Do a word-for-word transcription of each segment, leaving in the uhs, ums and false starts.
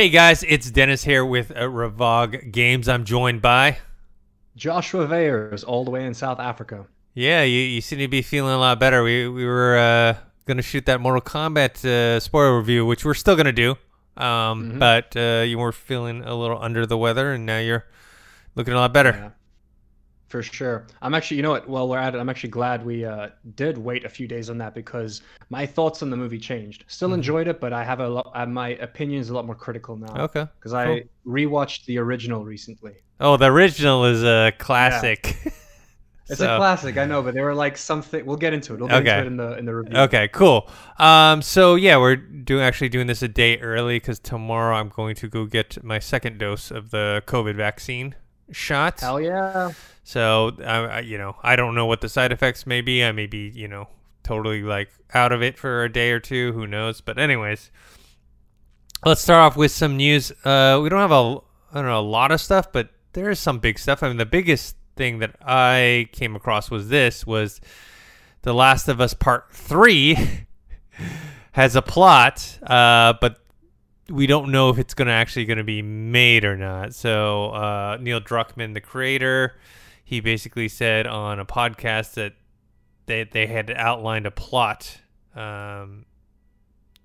Hey guys, it's Dennis here with uh, Revog Games. I'm joined by Joshua Vayers, all the way in South Africa. Yeah, you, you seem to be feeling a lot better. We we were uh, going to shoot that Mortal Kombat uh, spoiler review, which we're still going to do. Um, mm-hmm. But uh, you were feeling a little under the weather, and now you're looking a lot better. Yeah, for sure. I'm actually, you know what, while we're at it, I'm actually glad we uh, did wait a few days on that because my thoughts on the movie changed. Still mm-hmm. enjoyed it, but I have a lot, my opinion is a lot more critical now. Okay. Because cool. I rewatched the original recently. Oh, the original is a classic. Yeah. It's so. a classic, I know, but they were like something. We'll get into it. We'll get okay. into it in the in the review. Okay, cool. Um, so yeah, we're doing actually doing this a day early because tomorrow I'm going to go get my second dose of the COVID vaccine shot. Hell yeah! So I, uh, you know, I don't know what the side effects may be. I may be, you know, totally like out of it for a day or two. Who knows? But anyways, let's start off with some news. Uh, we don't have a I don't know a lot of stuff, but there is some big stuff. I mean, the biggest thing that I came across was this was The Last of Us Part three has a plot, uh, but we don't know if it's gonna actually gonna be made or not. So uh, Neil Druckmann, the creator, he basically said on a podcast that they they had outlined a plot. Um,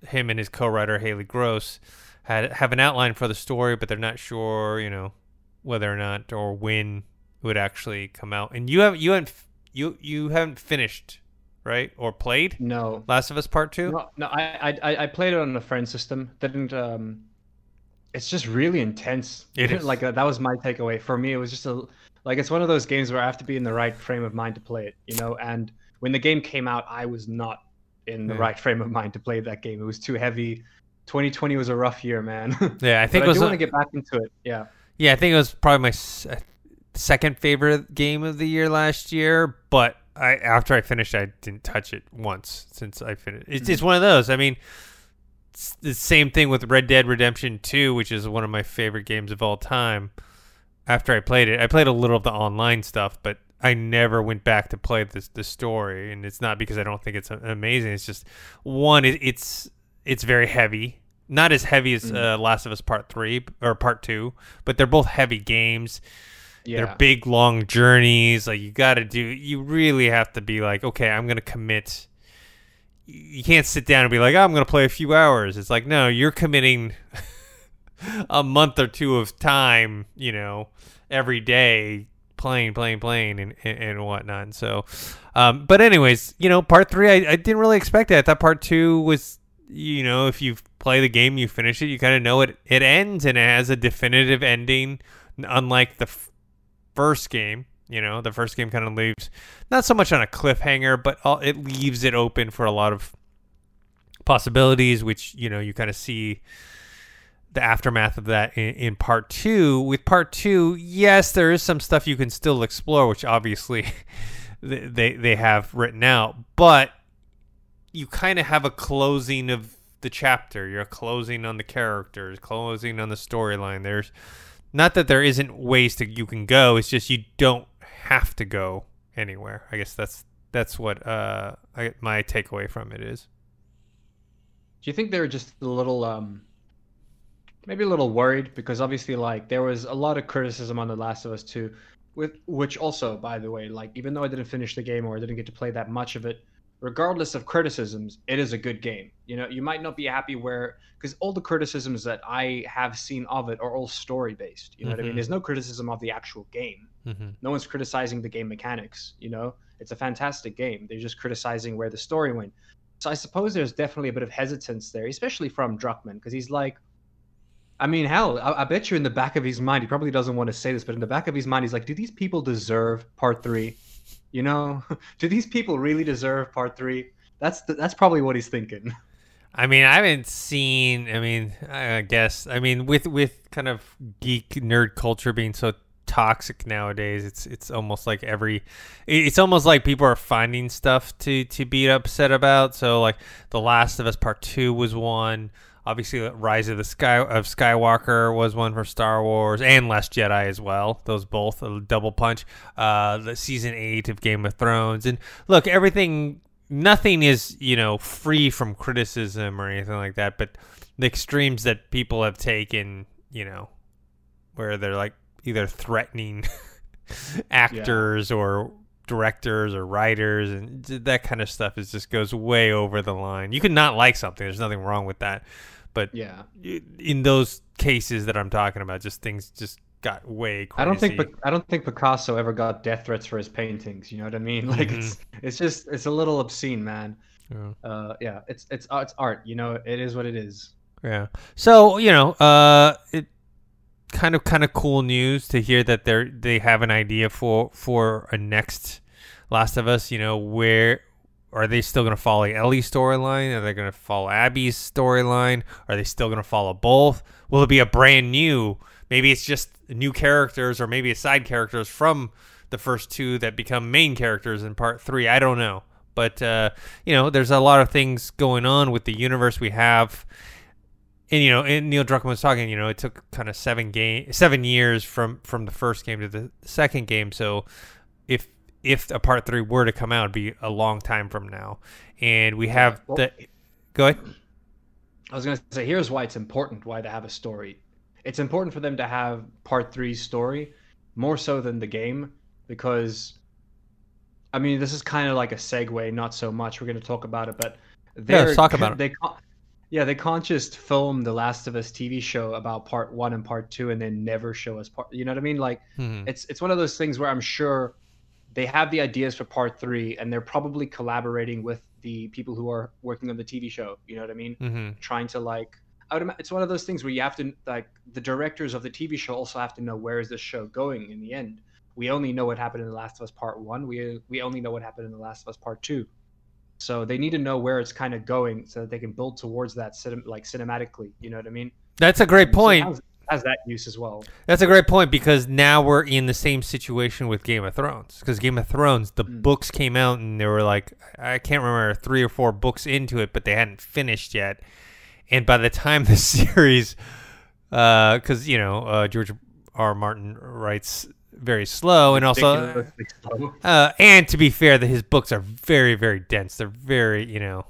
him and his co-writer Haley Gross had have an outline for the story, but they're not sure, you know, whether or not or when would actually come out. And you haven't you haven't you you haven't finished, right, or played no Last of Us Part Two? No, no I, I I played it on the friend system. Didn't um, it's just really intense. It is. Like that was my takeaway for me. It was just a like it's one of those games where I have to be in the right frame of mind to play it, you know. And when the game came out, I was not in the yeah. right frame of mind to play that game. It was too heavy. twenty twenty was a rough year, man. Yeah, I think it was I do want to get back into it. Yeah. Yeah, I think it was probably my second favorite game of the year last year, but I after I finished I didn't touch it once since I finished. It's, mm-hmm. it's one of those. I mean, it's the same thing with Red Dead Redemption two, which is one of my favorite games of all time. After I played it, I played a little of the online stuff, but I never went back to play this the story. And it's not because I don't think it's amazing. It's just one, it, it's it's very heavy. Not as heavy as mm-hmm. uh, Last of Us Part three or Part two, but they're both heavy games. Yeah. They're big, long journeys. Like you got to do, you really have to be like, okay, I'm going to commit. You can't sit down and be like, oh, I'm going to play a few hours. It's like, no, you're committing a month or two of time, you know, every day playing, playing, playing and, and, and whatnot. And so, um, but anyways, you know, part three, I, I didn't really expect that. I thought part two was, you know, if you play the game, you finish it, you kind of know it, it ends and it has a definitive ending. Unlike the f- first game, you know, the first game kind of leaves not so much on a cliffhanger, but all, it leaves it open for a lot of possibilities, which, you know, you kind of see the aftermath of that in, in part two. With part two, yes, there is some stuff you can still explore, which obviously they they have written out, but you kind of have a closing of the chapter. You're closing on the characters, closing on the storyline. There's not that there isn't ways to you can go. It's just you don't have to go anywhere. I guess that's that's what uh, I, my takeaway from it is. Do you think they were just a little, um, maybe a little worried? Because obviously, like, there was a lot of criticism on The Last of Us two, with which also, by the way, like, even though I didn't finish the game or I didn't get to play that much of it, regardless of criticisms, it is a good game. You know, you might not be happy where, because all the criticisms that I have seen of it are all story based. You know mm-hmm. what I mean? There's no criticism of the actual game. Mm-hmm. No one's criticizing the game mechanics. You know, it's a fantastic game. They're just criticizing where the story went. So I suppose there's definitely a bit of hesitance there, especially from Druckmann, because he's like, I mean, hell, I, I bet you in the back of his mind, he probably doesn't want to say this, but in the back of his mind, he's like, do these people deserve part three? You know, do these people really deserve part three? That's the, that's probably what he's thinking. I mean, I haven't seen, I mean, I guess, I mean, with, with kind of geek nerd culture being so toxic nowadays, it's it's almost like every, it's almost like people are finding stuff to, to be upset about. So like The Last of Us Part Two was one. Obviously, Rise of the Sky of Skywalker was one for Star Wars, and Last Jedi as well. Those both a double punch. Uh, the season eight of Game of Thrones, and look, everything, nothing is, you know, free from criticism or anything like that. But the extremes that people have taken, you know, where they're like either threatening actors yeah. or directors or writers, and that kind of stuff is just goes way over the line. You can not like something. There's nothing wrong with that. But yeah, in those cases that I'm talking about, just things just got way crazy. I don't think I don't think Picasso ever got death threats for his paintings. You know what I mean? Like mm-hmm. it's it's just it's a little obscene, man. Yeah. Uh, yeah, it's it's it's art. You know, it is what it is. Yeah. So you know, uh, it kind of kind of cool news to hear that they they have an idea for for a next Last of Us. You know, where are they still going to follow Ellie's storyline? Are they going to follow Abby's storyline? Are they still going to follow both? Will it be a brand new? Maybe it's just new characters, or maybe it's side characters from the first two that become main characters in part three. I don't know. But, uh, you know, there's a lot of things going on with the universe we have. And, you know, and Neil Druckmann was talking, you know, it took kind of seven game, seven years from, from the first game to the second game. So if if a part three were to come out, it'd be a long time from now. And we have well, the... Go ahead. I was going to say, here's why it's important, why they have a story. It's important for them to have part three's story more so than the game, because... I mean, this is kind of like a segue, not so much. We're going to talk about it, but yeah, let's talk about they, it. They, yeah, they conscious filmed The Last of Us T V show about part one and part two, and then never show us part. You know what I mean? Like, mm-hmm. it's it's one of those things where I'm sure they have the ideas for part three, and they're probably collaborating with the people who are working on the T V show. You know what I mean? Mm-hmm. Trying to like, I would imagine, it's one of those things where you have to like the directors of the T V show also have to know where is this show going in the end. We only know what happened in The Last of Us Part One. We we only know what happened in The Last of Us Part Two. So they need to know where it's kind of going so that they can build towards that, like cinematically. You know what I mean? That's a great um, point. So it has, it has that use as well. That's a great point, because now we're in the same situation with Game of Thrones. Because Game of Thrones, the mm. books came out and they were like, I can't remember, three or four books into it, but they hadn't finished yet. And by the time the series, because, uh, you know, uh, George R. R. Martin writes... very slow, and also uh, and to be fair, that his books are very, very dense. They're very, you know,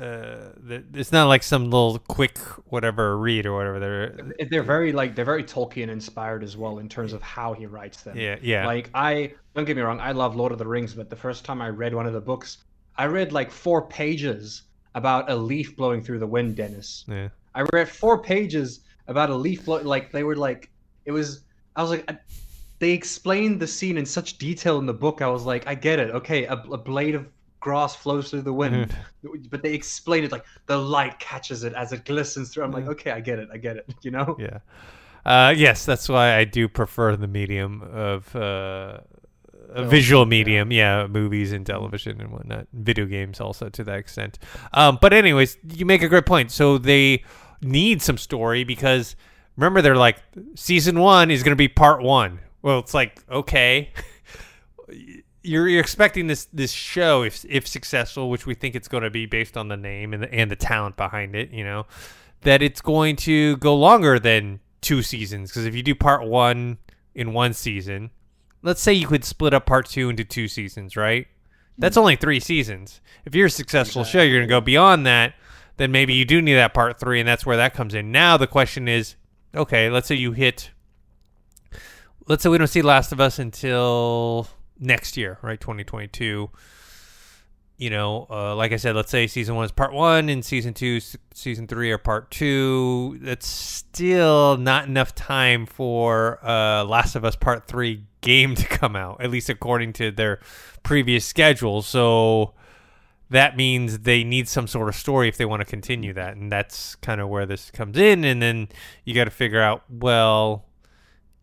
uh, it's not like some little quick whatever read or whatever. They're they're very like they're very Tolkien inspired as well in terms of how he writes them. Yeah, yeah. Like I don't get me wrong, I love Lord of the Rings, but the first time I read one of the books, I read like four pages about a leaf blowing through the wind, Dennis. Yeah, I read four pages about a leaf blow. Like they were like it was. I was like. I, They explained the scene in such detail in the book. I was like, I get it. Okay, a, a blade of grass flows through the wind, mm. but they explained it like the light catches it as it glistens through. I'm yeah. like, okay, I get it. I get it. You know? Yeah. Uh, yes, that's why I do prefer the medium of uh, a visual medium. Yeah. yeah, movies and television and whatnot. Video games also to that extent. Um, but anyways, you make a great point. So they need some story because remember they're like season one is going to be part one. Well, it's like, okay, you're you're expecting this this show, if if successful, which we think it's going to be based on the name and the, and the talent behind it, you know, that it's going to go longer than two seasons. Because if you do part one in one season, let's say you could split up part two into two seasons, right? That's only three seasons. If you're a successful exactly. show, you're going to go beyond that. Then maybe you do need that part three, and that's where that comes in. Now the question is, okay, let's say you hit... Let's say we don't see Last of Us until next year, right? twenty twenty-two. You know, uh, like I said, let's say season one is part one and season two, s- season three are part two. That's still not enough time for uh, Last of Us Part three game to come out, at least according to their previous schedule. So that means they need some sort of story if they want to continue that. And that's kind of where this comes in. And then you got to figure out, well...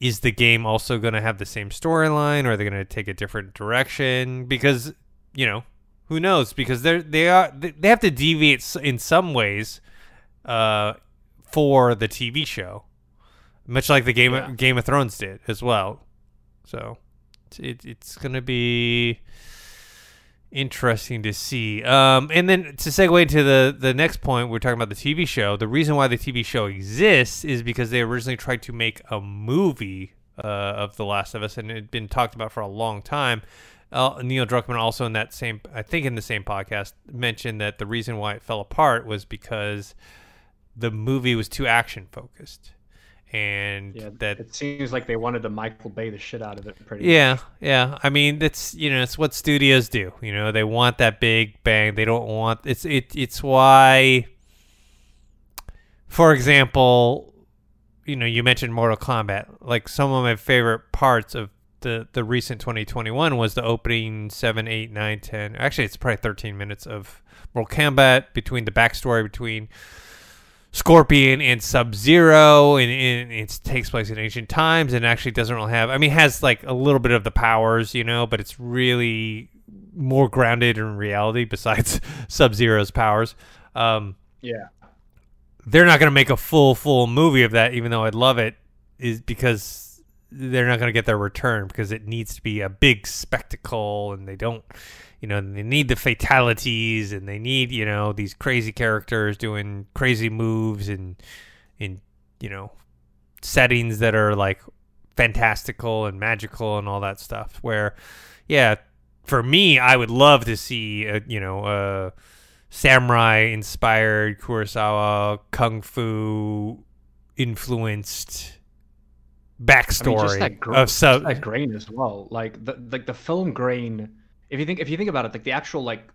Is the game also going to have the same storyline, or are they going to take a different direction? Because, you know, who knows? Because they they are they have to deviate in some ways uh, for the T V show, much like the Game yeah. of, Game of Thrones did as well. So it, it's going to be interesting to see. Um, and then to segue into the the next point, we're talking about the T V show. The reason why the T V show exists is because they originally tried to make a movie uh, of The Last of Us, and it had been talked about for a long time. Uh, Neil Druckmann also in that same, I think in the same podcast, mentioned that the reason why it fell apart was because the movie was too action focused, and yeah, that it seems like they wanted to Michael Bay the shit out of it. Pretty yeah, much. yeah. I mean, that's you know, it's what studios do. You know, they want that big bang. They don't want it's it. It's why, for example, you know, you mentioned Mortal Kombat. Like some of my favorite parts of the the recent twenty twenty-one was the opening seven, eight, nine, ten. Actually, it's probably thirteen minutes of Mortal Kombat between the backstory between Scorpion and Sub-Zero, and, and it takes place in ancient times, and actually doesn't really have, I mean, has like a little bit of the powers, you know, but it's really more grounded in reality besides Sub-Zero's powers. Um, yeah. They're not going to make a full, full movie of that, even though I'd love it, is because they're not going to get their return, because it needs to be a big spectacle, and they don't, you know, they need the fatalities, and they need, you know, these crazy characters doing crazy moves, and in, you know, settings that are like fantastical and magical and all that stuff. Where, yeah, for me, I would love to see, a, you know, a samurai-inspired Kurosawa kung fu influenced backstory. I mean, just that gr- of sub- just that grain as well, like the like the film grain. If you think if you think about it, like the actual like,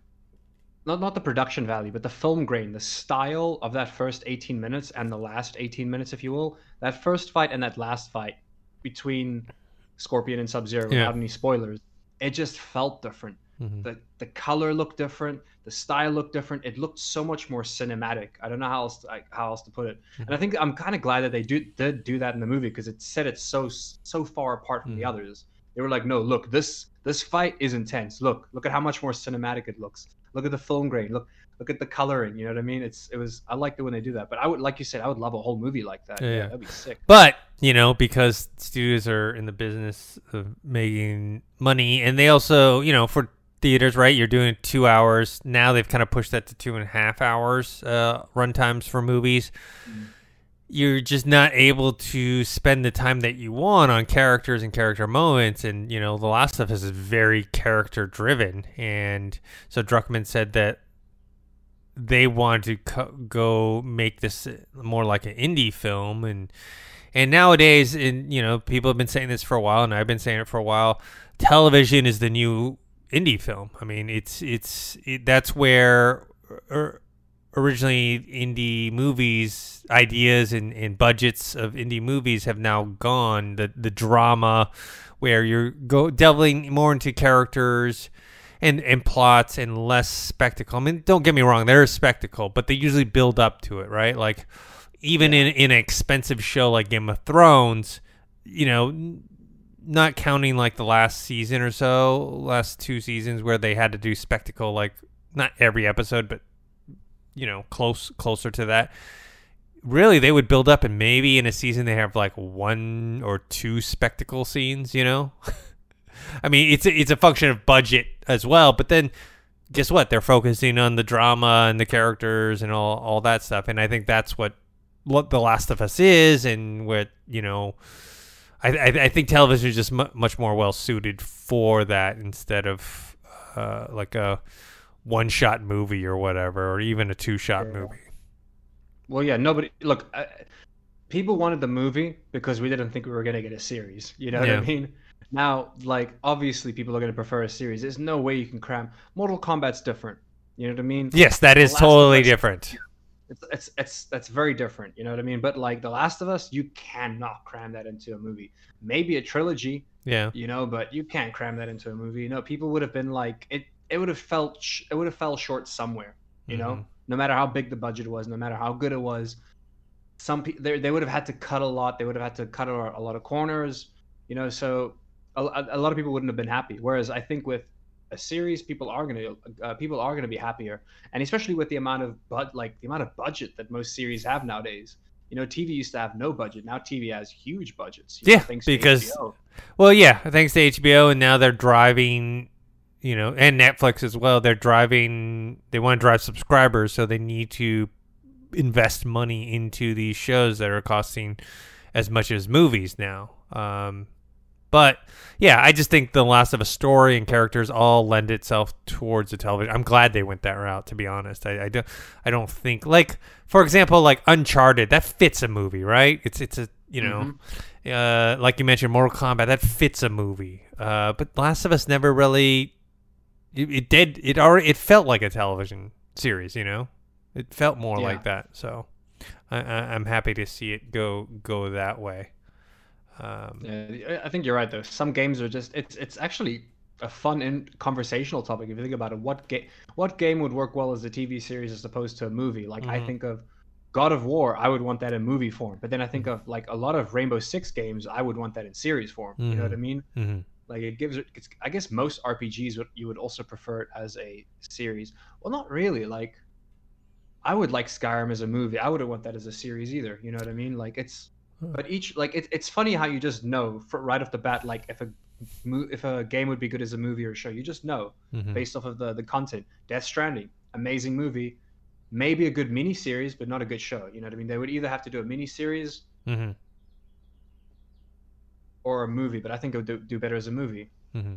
not not the production value, but the film grain, the style of that first eighteen minutes and the last eighteen minutes, if you will, that first fight and that last fight between Scorpion and Sub-Zero, yeah. without any spoilers, it just felt different. Mm-hmm. The the color looked different, the style looked different. It looked so much more cinematic. I don't know how else to, how else to put it. Mm-hmm. And I think I'm kind of glad that they do, did do that in the movie, because it set it so so far apart from mm-hmm. the others. They were like, no, look, this this fight is intense. Look, look at how much more cinematic it looks. Look at the film grain. Look, look at the coloring. You know what I mean? It's it was. I liked it when they do that. But I would, like you said, I would love a whole movie like that. Yeah, yeah, that'd be sick. But you know, because studios are in the business of making money, and they also, you know, for theaters, right? You're doing two hours now. They've kind of pushed that to two and a half hours uh, run times for movies. Mm. You're just not able to spend the time that you want on characters and character moments. And, you know, The Last of Us is very character driven. And so Druckmann said that they wanted to co- go make this more like an indie film. And, and nowadays, and, you know, people have been saying this for a while, and I've been saying it for a while. Television is the new indie film. I mean, it's, it's, it, that's where, or, originally indie movies ideas and, and budgets of indie movies have now gone, the the drama where you're go delving more into characters and and plots and less spectacle. I mean, don't get me wrong, they're a spectacle, but they usually build up to it, right? Like even yeah. in, in an expensive show like Game of Thrones, you know, not counting like the last season or so, last two seasons where they had to do spectacle, like not every episode, but you know, close closer to that. Really, they would build up, and maybe in a season they have like one or two spectacle scenes, you know? I mean, it's a, it's a function of budget as well, but then guess what? They're focusing on the drama and the characters and all, all that stuff, and I think that's what, what The Last of Us is, and what, you know, I, I, I think television is just m- much more well-suited for that instead of uh, like a one-shot movie or whatever, or even a two-shot yeah. movie. Well, yeah, nobody... Look, I, people wanted the movie because we didn't think we were going to get a series. You know yeah. what I mean? Now, like, obviously people are going to prefer a series. There's no way you can cram... Mortal Kombat's different. You know what I mean? Yes, that is totally Us, different. It's, it's, it's, that's very different. You know what I mean? But, like, The Last of Us, you cannot cram that into a movie. Maybe a trilogy, yeah, you know, but you can't cram that into a movie. You know, people would have been like... it. It would have felt sh- it would have fell short somewhere, you know. Mm-hmm. No matter how big the budget was, no matter how good it was, some pe- they they would have had to cut a lot. They would have had to cut a, a lot of corners, you know. So a, a lot of people wouldn't have been happy. Whereas I think with a series, people are gonna uh, people are gonna be happier, and especially with the amount of but like the amount of budget that most series have nowadays. You know, T V used to have no budget. Now T V has huge budgets. You yeah, know, thanks because to H B O. Well, yeah, thanks to H B O, and now they're driving. You know, and Netflix as well. They're driving. They want to drive subscribers, so they need to invest money into these shows that are costing as much as movies now. Um, But yeah, I just think The Last of Us story and characters all lend itself towards the television. I'm glad they went that route, to be honest. I, I don't, I don't think, like, for example, like Uncharted, that fits a movie, right? It's it's a, you know, mm-hmm. uh, like you mentioned, Mortal Kombat, that fits a movie. Uh, but Last of Us never really, it, it did, it already, it felt like a television series, you know, it felt more yeah. like that. So I, I, I'm happy to see it go go that way. Um, yeah, I think you're right though. Some games are just it's it's actually a fun and conversational topic if you think about it. What game what game would work well as a T V series as opposed to a movie? Like mm-hmm. I think of God of War, I would want that in movie form. But then I think of like a lot of Rainbow Six games, I would want that in series form. Mm-hmm. You know what I mean? Mm-hmm. Like it gives it. It's, I guess most R P Gs would, you would also prefer it as a series. Well, not really. Like I would like Skyrim as a movie. I wouldn't want that as a series either. You know what I mean? Like it's. But each like it, it's funny how you just know for, right off the bat, like if a if a game would be good as a movie or a show, you just know mm-hmm. based off of the, the content. Death Stranding, amazing movie, maybe a good mini series, but not a good show. You know what I mean? They would either have to do a mini series mm-hmm. or a movie, but I think it would do, do better as a movie. Mm-hmm.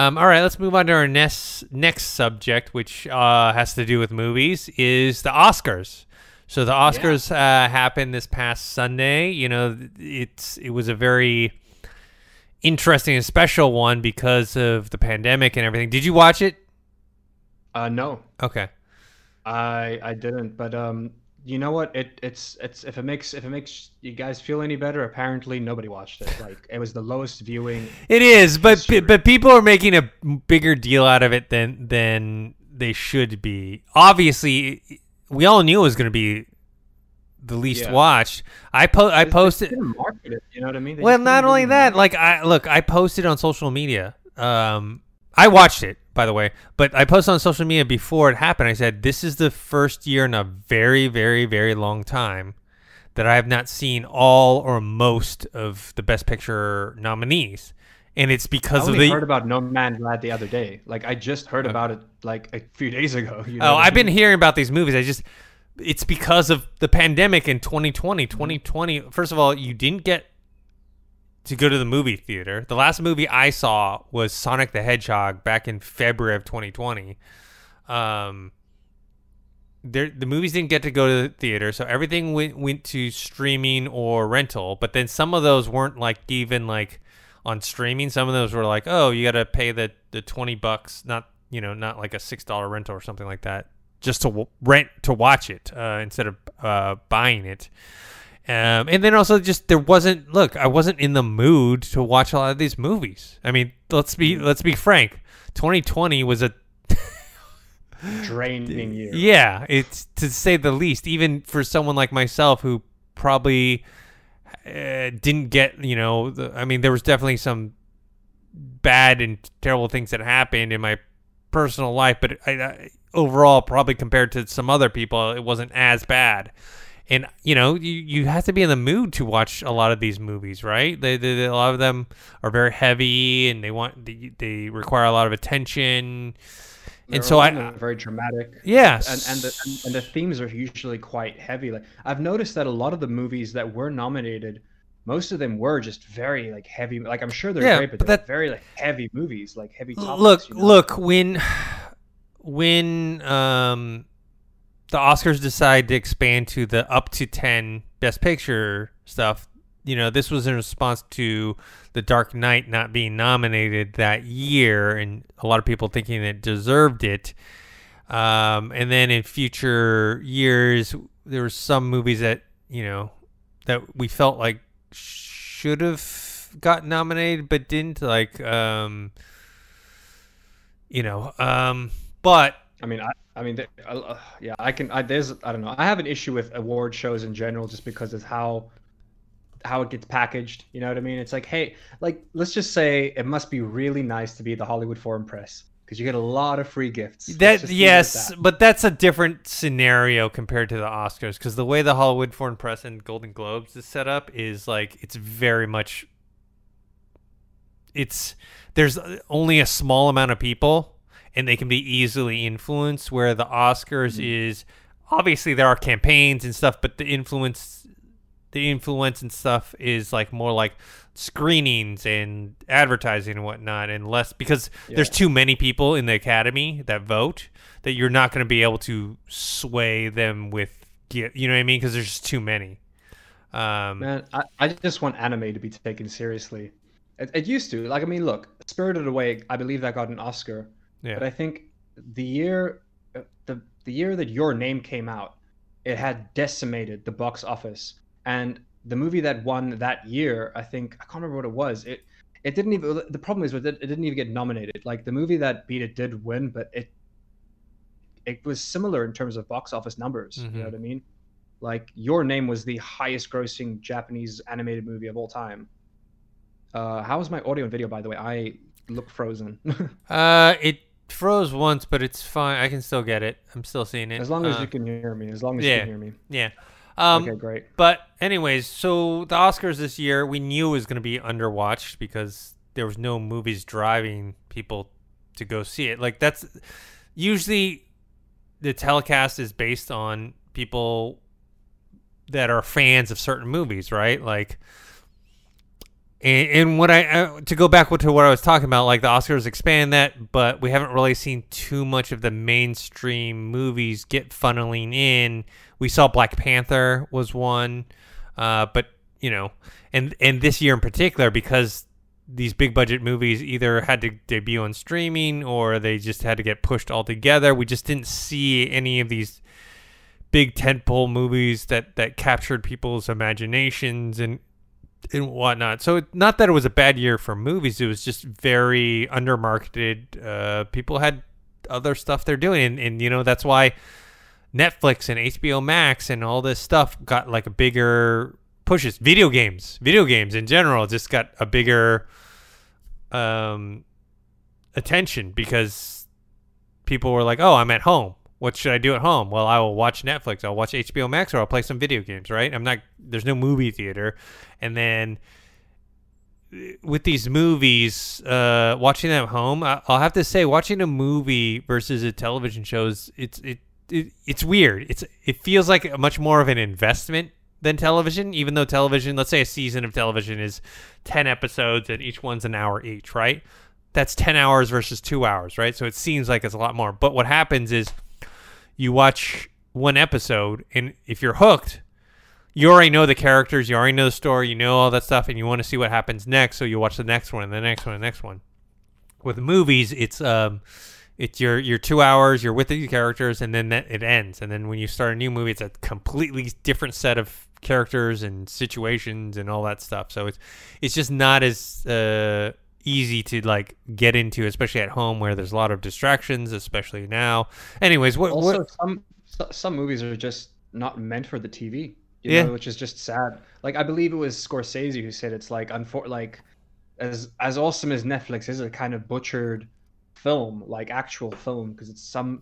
Um, all right, let's move on to our next next subject, which uh, has to do with movies, is the Oscars. So the Oscars yeah. uh, happened this past Sunday. You know, it's it was a very interesting and special one because of the pandemic and everything. Did you watch it? Uh, no. Okay. I I didn't, but um, you know what? It it's it's if it makes if it makes you guys feel any better, apparently nobody watched it. Like it was the lowest viewing. It is, but p- but people are making a bigger deal out of it than than they should be. Obviously. We all knew it was going to be the least yeah. watched. I po- I posted. They didn't market it, you know what I mean? They well, not only that, like I look, I posted on social media. Um, I watched it, by the way, but I posted on social media before it happened. I said, "This is the first year in a very, very, very long time that I have not seen all or most of the Best Picture nominees." And it's because I only of the. I heard about Nomadland Lad the other day. Like I just heard okay. about it like a few days ago. You know oh, I've mean? been hearing about these movies. I just, it's because of the pandemic in twenty twenty. twenty twenty. First of all, you didn't get to go to the movie theater. The last movie I saw was Sonic the Hedgehog back in February of twenty twenty. Um, there the movies didn't get to go to the theater, so everything went went to streaming or rental. But then some of those weren't like even like. On streaming, some of those were like, oh, you got to pay the, the twenty bucks, not, you know, not like a six dollar rental or something like that, just to w- rent to watch it uh, instead of uh, buying it. Um, and then also just there wasn't, look, I wasn't in the mood to watch a lot of these movies. I mean, let's be let's be frank. twenty twenty was a draining year. Yeah, it's to say the least, even for someone like myself who probably... Uh, didn't get, you know, the, I mean, there was definitely some bad and terrible things that happened in my personal life, but I, I, overall, probably compared to some other people, it wasn't as bad. And, you know, you, you have to be in the mood to watch a lot of these movies, right? They, they, they, a lot of them are very heavy and they want, they, they require a lot of attention. They're and so I very dramatic. Yes. And and the, and the themes are usually quite heavy. Like I've noticed that a lot of the movies that were nominated, most of them were just very like heavy. Like I'm sure they're yeah, great, but, but they're that, very like heavy movies, like heavy topics. Look, you know? look, when when um the Oscars decide to expand to the up to ten Best Picture stuff, you know, this was in response to The Dark Knight not being nominated that year and a lot of people thinking it deserved it. Um, and then in future years, there were some movies that, you know, that we felt like should have gotten nominated but didn't, like, um, you know. Um, but... I mean, I, I mean, uh, yeah, I can... I, there's, I don't know. I have an issue with award shows in general just because of how... how it gets packaged, you know what I mean? It's like, hey, like, let's just say it must be really nice to be the Hollywood Foreign Press because you get a lot of free gifts. That yes, that. But that's a different scenario compared to the Oscars because the way the Hollywood Foreign Press and Golden Globes is set up is like, it's very much, it's, there's only a small amount of people and they can be easily influenced, where the Oscars mm-hmm. is, obviously there are campaigns and stuff, but the influence the influence and stuff is like more like screenings and advertising and whatnot, and less because yeah. there's too many people in the academy that vote that you're not going to be able to sway them with, you know what I mean? Because there's just too many. Um, Man, I, I just want anime to be taken seriously. It, it used to. Like, I mean, look, Spirited Away, I believe that got an Oscar. Yeah. But I think the year, the the year that Your Name came out, it had decimated the box office. And the movie that won that year, I think, I can't remember what it was. It it didn't even, the problem is with it, it didn't even get nominated. Like, the movie that beat it did win, but it it was similar in terms of box office numbers. Mm-hmm. You know what I mean? Like, Your Name was the highest grossing Japanese animated movie of all time. Uh, how was my audio and video, by the way? I look frozen. uh, it froze once, but it's fine. I can still get it. I'm still seeing it. As long as uh, you can hear me. As long as yeah, you can hear me. Yeah. Um, okay, great. But anyways, so the Oscars this year, we knew was going to be underwatched because there was no movies driving people to go see it. Like, that's usually the telecast is based on people that are fans of certain movies, right? Like, and, and what I, uh, to go back to what I was talking about, like the Oscars expand that, but we haven't really seen too much of the mainstream movies get funneling in. We saw Black Panther was one, uh, but you know, and, and this year in particular, because these big budget movies either had to debut on streaming or they just had to get pushed all together. We just didn't see any of these big tentpole movies that, that captured people's imaginations and and whatnot. So it, not that it was a bad year for movies. It was just very undermarketed. Uh, people had other stuff they're doing. And, and, you know, that's why Netflix and H B O Max and all this stuff got like a bigger pushes. Video games, video games in general just got a bigger um, attention because people were like, oh, I'm at home. What should I do at home? Well, I will watch Netflix. I'll watch H B O Max, or I'll play some video games, right? I'm not, there's no movie theater. And then with these movies, uh, watching them at home, I, I'll have to say watching a movie versus a television shows, it's, it, it, it's weird. It's, it feels like much more of an investment than television, even though television, let's say a season of television is ten episodes and each one's an hour each, right? That's ten hours versus two hours, right? So it seems like it's a lot more, but what happens is, you watch one episode, and if you're hooked, you already know the characters, you already know the story, you know all that stuff, and you want to see what happens next, so you watch the next one, and the next one, and the next one. With movies, it's um, it's your your two hours, you're with the characters, and then that, it ends. And then when you start a new movie, it's a completely different set of characters and situations and all that stuff. So it's it's just not as uh, easy to like get into, especially at home where there's a lot of distractions, especially now. Anyways, what also what... some some movies are just not meant for the T V, you yeah. know, which is just sad. Like, I believe it was Scorsese who said it's like unfor- like as as awesome as Netflix is, a kind of butchered film, like actual film, because it's some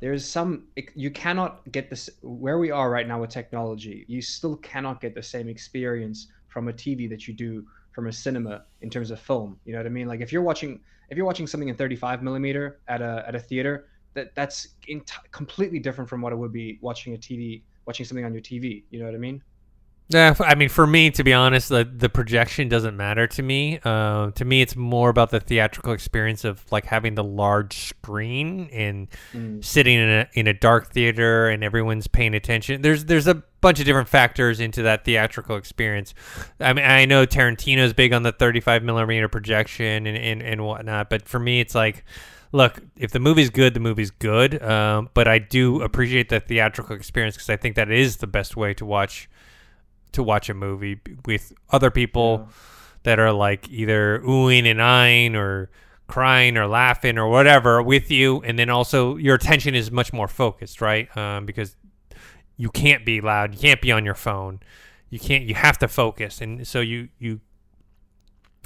there's some it, you cannot get this where we are right now with technology. You still cannot get the same experience from a T V that you do from a cinema in terms of film. You know what I mean? Like, if you're watching if you're watching something in thirty-five millimeter at a at a theater, that that's in t- completely different from what it would be watching a T V, watching something on your T V. You know what I mean? Yeah, I mean, for me, to be honest, the, the projection doesn't matter to me. Uh, to me, it's more about the theatrical experience of like having the large screen and mm. sitting in a in a dark theater and everyone's paying attention. There's there's a bunch of different factors into that theatrical experience. I mean, I know Tarantino's big on the thirty-five millimeter projection and, and, and whatnot, but for me, it's like, look, if the movie's good, the movie's good. Um, but I do appreciate the theatrical experience because I think that is the best way to watch. to watch a movie with other people yeah. that are like either oohing and eyeing or crying or laughing or whatever with you. And then also your attention is much more focused, right? Um, because you can't be loud. You can't be on your phone. You can't, you have to focus. And so you, you,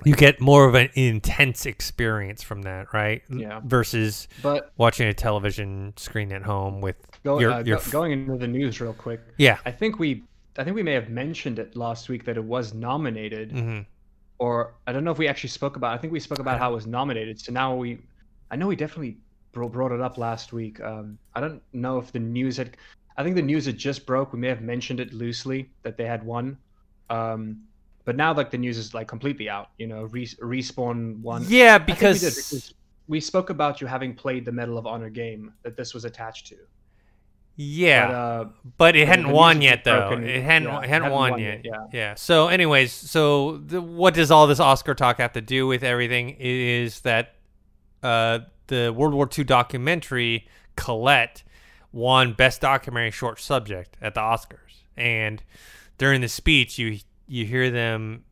you get more of an intense experience from that, right? Yeah. Versus but watching a television screen at home with go, your, uh, your go, going into the news real quick. Yeah. I think we, I think we may have mentioned it last week that it was nominated mm-hmm. or I don't know if we actually spoke about it. I think we spoke about how it was nominated. So now we, I know we definitely brought it up last week. Um, I don't know if the news had, I think the news had just broke. We may have mentioned it loosely that they had won. Um, but now like the news is like completely out, you know, Re- Respawn won. Yeah, because we, did, because we spoke about you having played the Medal of Honor game that this was attached to. Yeah, but, uh, but it hadn't won yet, though. Broken. It hadn't, yeah, it hadn't, hadn't won, won yet. yet. Yeah. yeah. So anyways, so the, what does all this Oscar talk have to do with everything? It is that uh, the World War Two documentary, Colette, won Best Documentary Short Subject at the Oscars. And during the speech, you you hear them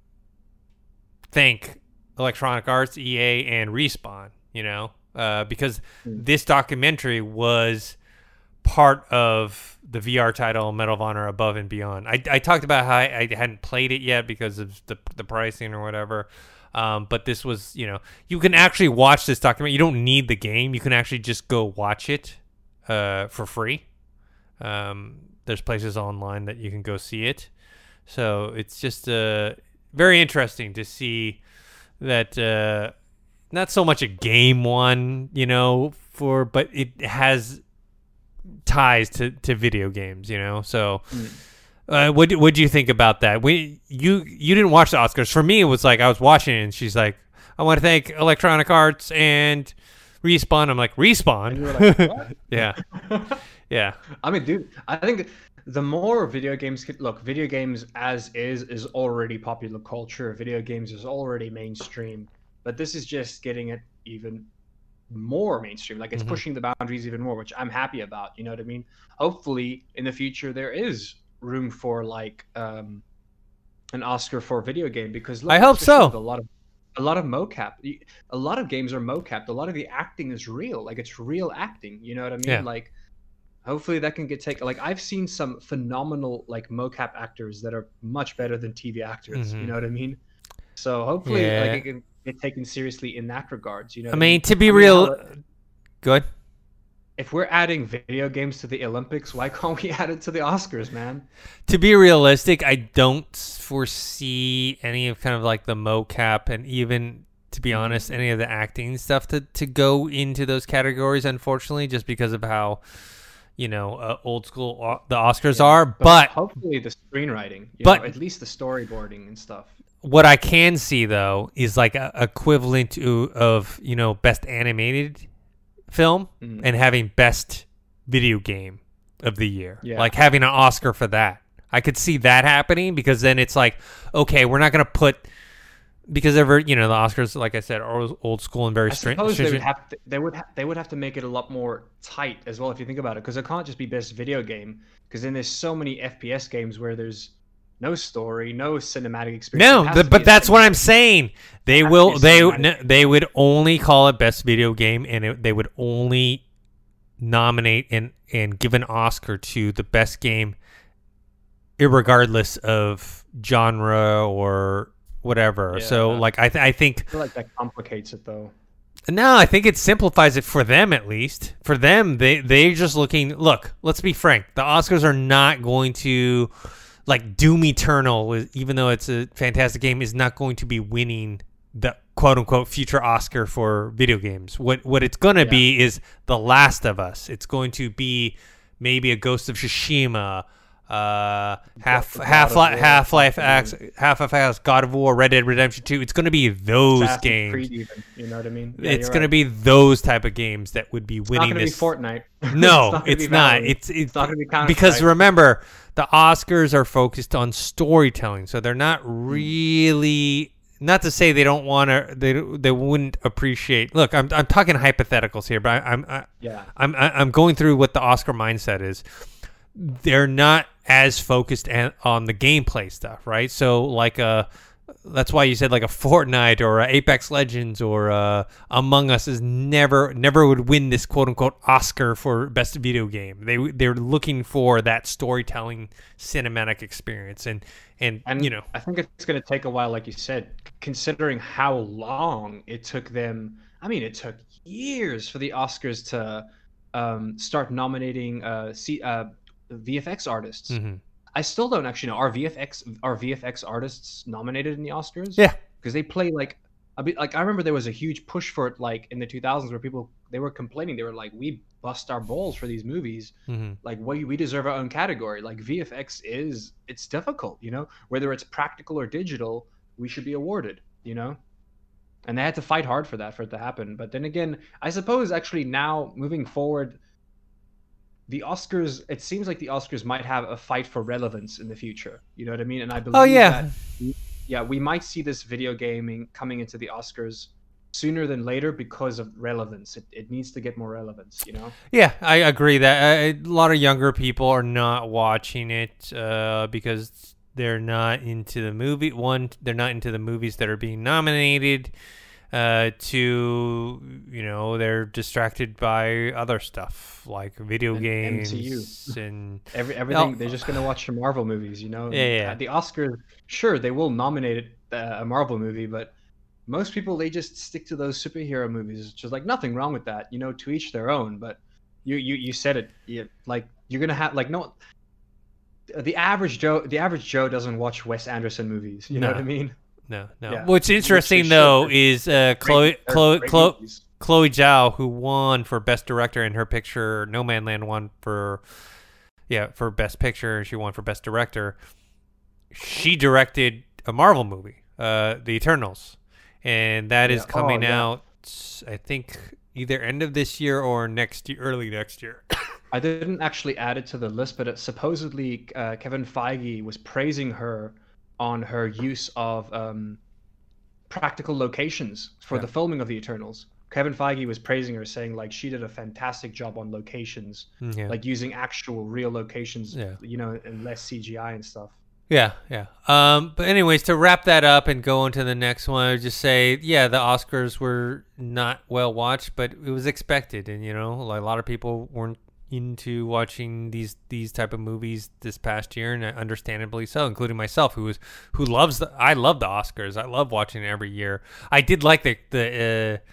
thank Electronic Arts, E A, and Respawn, you know, uh, because mm. this documentary was part of the V R title Medal of Honor Above and Beyond. I, I talked about how I, I hadn't played it yet because of the the pricing or whatever. Um, but this was, you know, you can actually watch this documentary. You don't need the game. You can actually just go watch it uh, for free. Um, there's places online that you can go see it. So it's just uh, very interesting to see that uh, not so much a game one, you know, for, but it has ties to, to video games, you know. So uh, what what do you think about that? We you you didn't watch the Oscars. For me, it was like I was watching it and she's like, I want to thank Electronic Arts and Respawn. I'm like, Respawn? And you were like, what? yeah. yeah. I mean, dude, I think the more video games could look, video games as is is already popular culture. Video games is already mainstream. But this is just getting it even more mainstream, like it's mm-hmm. pushing the boundaries even more, which I'm happy about, you know what I mean? Hopefully in the future there is room for like um an Oscar for a video game, because look, I hope so. A lot of a lot of mocap, a lot of games are mocapped, a lot of the acting is real, like it's real acting, you know what I mean? Yeah. Like hopefully that can get taken. Like I've seen some phenomenal like mocap actors that are much better than T V actors, mm-hmm. you know what I mean? So hopefully yeah. like it can get taken seriously in that regards, you know. I mean, to be I mean, real, good. If we're adding video games to the Olympics, why can't we add it to the Oscars, man? To be realistic, I don't foresee any of kind of like the mocap and even, to be honest, any of the acting stuff to, to go into those categories, unfortunately, just because of how, you know, uh, old school uh, the Oscars yeah, are. But, but hopefully the screenwriting, you but know, at least the storyboarding and stuff. What I can see, though, is like a equivalent to, of, you know, best animated film mm. and having best video game of the year. Yeah. Like having an Oscar for that. I could see that happening, because then it's like, okay, we're not going to put, because ever, you know, the Oscars, like I said, are old school and very strange. I suppose stringent. they would have to, they would ha- they would have to make it a lot more tight as well, if you think about it, because it can't just be best video game, because then there's so many F P S games where there's no story, no cinematic experience. No, the, but that's what I'm saying. They will. They no, they would only call it best video game, and it, they would only nominate and and give an Oscar to the best game, irregardless of genre or whatever. Yeah, so, yeah. like, I th- I think I feel like that complicates it, though. No, I think it simplifies it for them, at least. For them, they they're just looking. Look, let's be frank. The Oscars are not going to. Like Doom Eternal, even though it's a fantastic game, is not going to be winning the quote-unquote future Oscar for video games. What what it's going to yeah. be is The Last of Us. It's going to be maybe a Ghost of Tsushima, uh, half half li- Half-Life, Ax, Half-Life, God of War, Red Dead Redemption two. It's going to be those Assassin's games. Creed even, you know what I mean? Yeah, it's going right. to be those type of games that would be it's winning this. It's not going to be Fortnite. No, it's not. It's, it's, it's not going to be Counter-Strike. Because remember, the Oscars are focused on storytelling, so they're not really. Not to say they don't want to. They they wouldn't appreciate. Look, I'm I'm talking hypotheticals here, but I, I'm I, yeah. I'm I'm going through what the Oscar mindset is. They're not as focused an, on the gameplay stuff, right? So like a. That's why you said like a Fortnite or a Apex Legends or a Among Us is never never would win this quote unquote Oscar for best video game. They they're looking for that storytelling cinematic experience, and and, and you know, I think it's going to take a while, like you said, considering how long it took them. I mean, it took years for the Oscars to um, start nominating uh, C, uh, V F X artists. Mm-hmm. I still don't actually know. Are V F X are V F X artists nominated in the Oscars? Yeah, because they play like, I mean, like I remember there was a huge push for it, like in the two thousands, where people they were complaining. They were like, "We bust our balls for these movies, mm-hmm. like we, we deserve our own category. Like V F X is, it's difficult, you know, whether it's practical or digital, we should be awarded, you know, and they had to fight hard for that, for it to happen. But then again, I suppose actually now moving forward, the Oscars, it seems like the Oscars might have a fight for relevance in the future. You know what I mean? And I believe oh, yeah. that, yeah, we might see this video gaming coming into the Oscars sooner than later because of relevance. It, it needs to get more relevance, you know? Yeah, I agree that a lot of younger people are not watching it uh, because they're not into the movie. One, they're not into the movies that are being nominated. Uh, two, you know, they're distracted by other stuff like video and games M C U. and Every, everything. Oh. They're just going to watch the Marvel movies, you know? Yeah, yeah. The Oscars, sure, they will nominate uh, a Marvel movie, but most people, they just stick to those superhero movies. It's just like nothing wrong with that, you know, to each their own. But you, you, you said it, you, like you're going to have like no the average Joe, the average Joe doesn't watch Wes Anderson movies. You no. know what I mean? No, no. Yeah. What's interesting, though, is uh, Chloe, Chloe, Chloe, Chloe Zhao, who won for Best Director in her picture. No Man Land won for, yeah, for Best Picture. She won for Best Director. She directed a Marvel movie, uh, The Eternals, and that is yeah. coming oh, yeah. out, I think, either end of this year or next year, early next year. I didn't actually add it to the list, but it, supposedly uh, Kevin Feige was praising her on her use of um, practical locations for yeah. the filming of The Eternals. Kevin Feige was praising her, saying like she did a fantastic job on locations, yeah. like using actual real locations, yeah. you know, and less C G I and stuff. Yeah, yeah. Um, but anyways, to wrap that up and go on to the next one, I would just say, yeah, the Oscars were not well watched, but it was expected. And, you know, like a lot of people weren't into watching these these type of movies this past year, and understandably so, including myself, who was who loves the, I love the Oscars. I love watching it every year. I did like the the uh,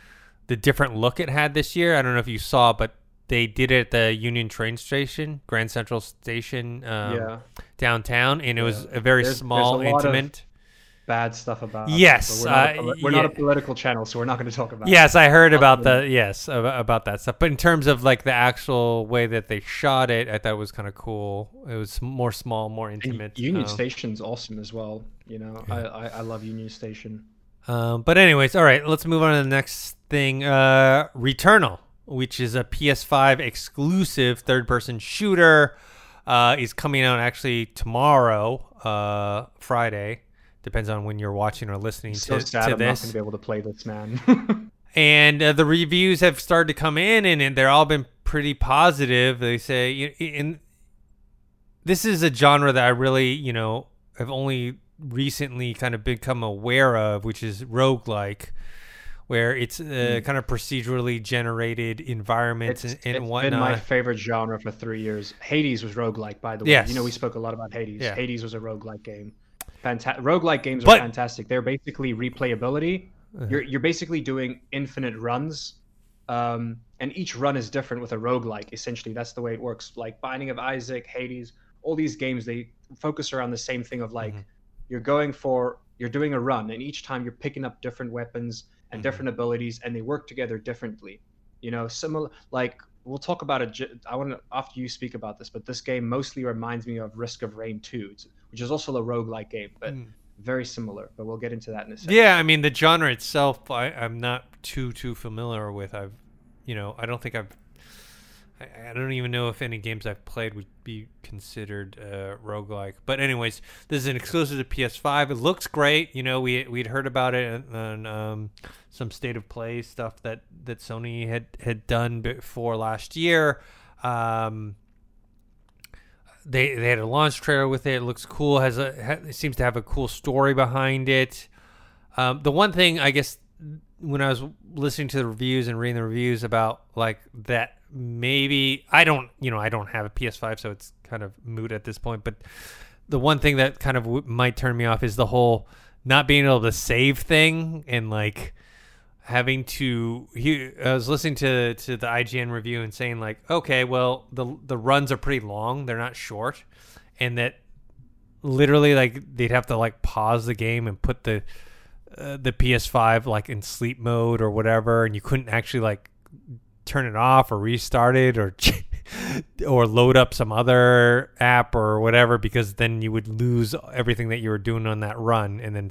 the different look it had this year. I don't know if you saw, but they did it at the Union Train Station, Grand Central Station, um, yeah. downtown, and it yeah. was a very there's, small, there's a intimate. Bad stuff about yes we're, not, uh, a, we're yeah. not a political channel, so we're not going to talk about yes it. I heard about the yes about, about that stuff, but in terms of like the actual way that they shot it, I thought it was kind of cool. It was more small, more intimate. And Union um, Station's awesome as well, you know. yeah. I, I I love Union Station. Um but anyways, all right, let's move on to the next thing. uh Returnal, which is a P S five exclusive third-person shooter, uh is coming out actually tomorrow, uh Friday. Depends on when you're watching or listening so to, sad to I'm this. I'm not going to be able to play this, man. And uh, the reviews have started to come in, and, and they're all been pretty positive. They say, you know, and this is a genre that I really, you know, have only recently kind of become aware of, which is roguelike, where it's uh, mm. kind of procedurally generated environments it's, and, and it's whatnot. It's been my favorite genre for three years. Hades was roguelike, by the way. Yes. You know, we spoke a lot about Hades. Yeah. Hades was a roguelike game. Fantastic. Roguelike games but, are fantastic. They're basically replayability. Uh, you're you're basically doing infinite runs, um, and each run is different with a roguelike. Essentially, that's the way it works. Like Binding of Isaac, Hades, all these games, they focus around the same thing of like, mm-hmm. you're going for, you're doing a run, and each time you're picking up different weapons and mm-hmm. different abilities, and they work together differently. You know, similar, like we'll talk about it. I want to, after you speak about this, but this game mostly reminds me of Risk of Rain two, which is also a roguelike game, but mm. very similar. But we'll get into that in a second. Yeah, I mean, the genre itself, I, I'm not too, too familiar with. I've, you know, I don't think I've, I, I don't even know if any games I've played would be considered uh, roguelike. But anyways, this is an exclusive to P S five. It looks great. You know, we, we'd heard about it on um, some State of Play stuff that, that Sony had, had done before last year. Um They they had a launch trailer with it. It looks cool. Has a ha, it seems to have a cool story behind it. Um, the one thing, I guess, when I was listening to the reviews and reading the reviews about like that, maybe I don't you know I don't have a P S five, so it's kind of moot at this point. But the one thing that kind of w- might turn me off is the whole not being able to save thing, and like having to, he, I was listening to, to the I G N review and saying like, okay, well, the the runs are pretty long. They're not short. And that literally like they'd have to like pause the game and put the uh, the P S five like in sleep mode or whatever. And you couldn't actually like turn it off or restart it or or load up some other app or whatever, because then you would lose everything that you were doing on that run and then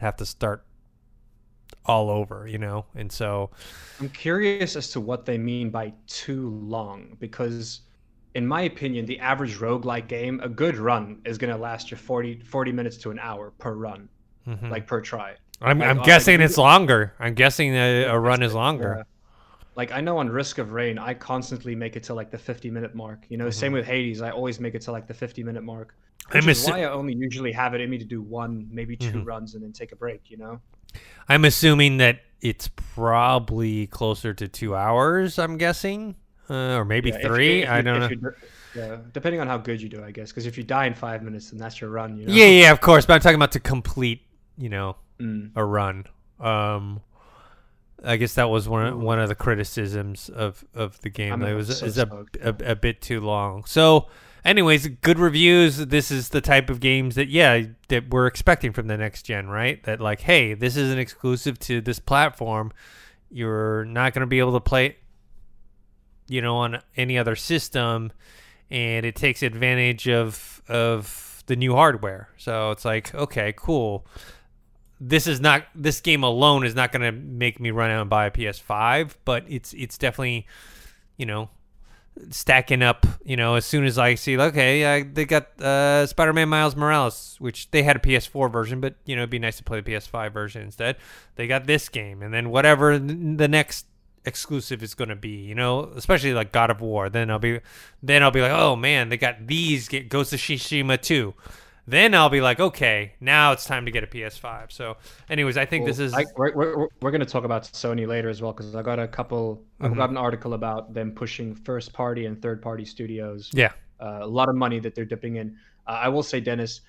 have to start all over, you know? And so I'm curious as to what they mean by too long, because in my opinion, the average roguelike game, a good run is going to last you forty minutes to an hour per run, mm-hmm. like per try. I'm, like, I'm guessing like, it's longer. I'm guessing a, a run is longer. Yeah. Like, I know on Risk of Rain, I constantly make it to, like, the fifty-minute mark. You know, mm-hmm. same with Hades. I always make it to, like, the fifty-minute mark. Which I'm is assu- why I only usually have it in me to do one, maybe two mm-hmm. runs and then take a break, you know? I'm assuming that it's probably closer to two hours, I'm guessing. Uh, or maybe yeah, three. If you, if you, I don't know. Yeah, depending on how good you do, I guess. Because if you die in five minutes, then that's your run, you know? Yeah, yeah, of course. But I'm talking about to complete, you know, mm. a run. Um I guess that was one of, one of the criticisms of, of the game. I mean, it was, so it was a, a, a bit too long. So anyways, good reviews. This is the type of games that, yeah, that we're expecting from the next gen, right? That like, hey, this is an exclusive to this platform. You're not going to be able to play it, you know, on any other system. And it takes advantage of of the new hardware. So it's like, okay, cool. This is not. This game alone is not going to make me run out and buy a P S five, but it's it's definitely, you know, stacking up. You know, as soon as I see, okay, I, they got uh, Spider-Man Miles Morales, which they had a P S four version, but you know, it'd be nice to play the P S five version instead. They got this game, and then whatever the next exclusive is going to be, you know, especially like God of War. Then I'll be, then I'll be like, oh man, they got these. Get Ghost of Tsushima two. Then I'll be like, okay, now it's time to get a P S five. So anyways, I think well, this is... I, we're we're, we're going to talk about Sony later as well, because I got a couple... Mm-hmm. I've got an article about them pushing first-party and third-party studios. Yeah. Uh, a lot of money that they're dipping in. Uh, I will say, Dennis,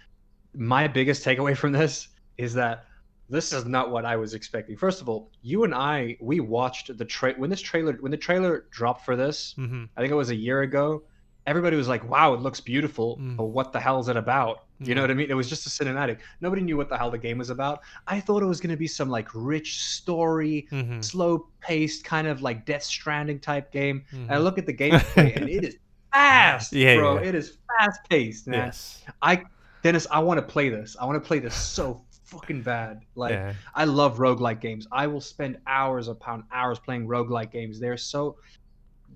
my biggest takeaway from this is that this is not what I was expecting. First of all, you and I, we watched the... Tra- when this trailer... When the trailer dropped for this, mm-hmm. I think it was a year ago, everybody was like, wow, it looks beautiful, mm. but what the hell is it about? You know what I mean? It was just a cinematic. Nobody knew what the hell the game was about. I thought it was going to be some like rich story, mm-hmm. slow-paced kind of like Death Stranding type game. Mm-hmm. And I look at the gameplay and it is fast, yeah, bro. Yeah. It is fast-paced, man. Yes. I, Dennis, I want to play this. I want to play this so fucking bad. Like, yeah. I love roguelike games. I will spend hours upon hours playing roguelike games. They're so...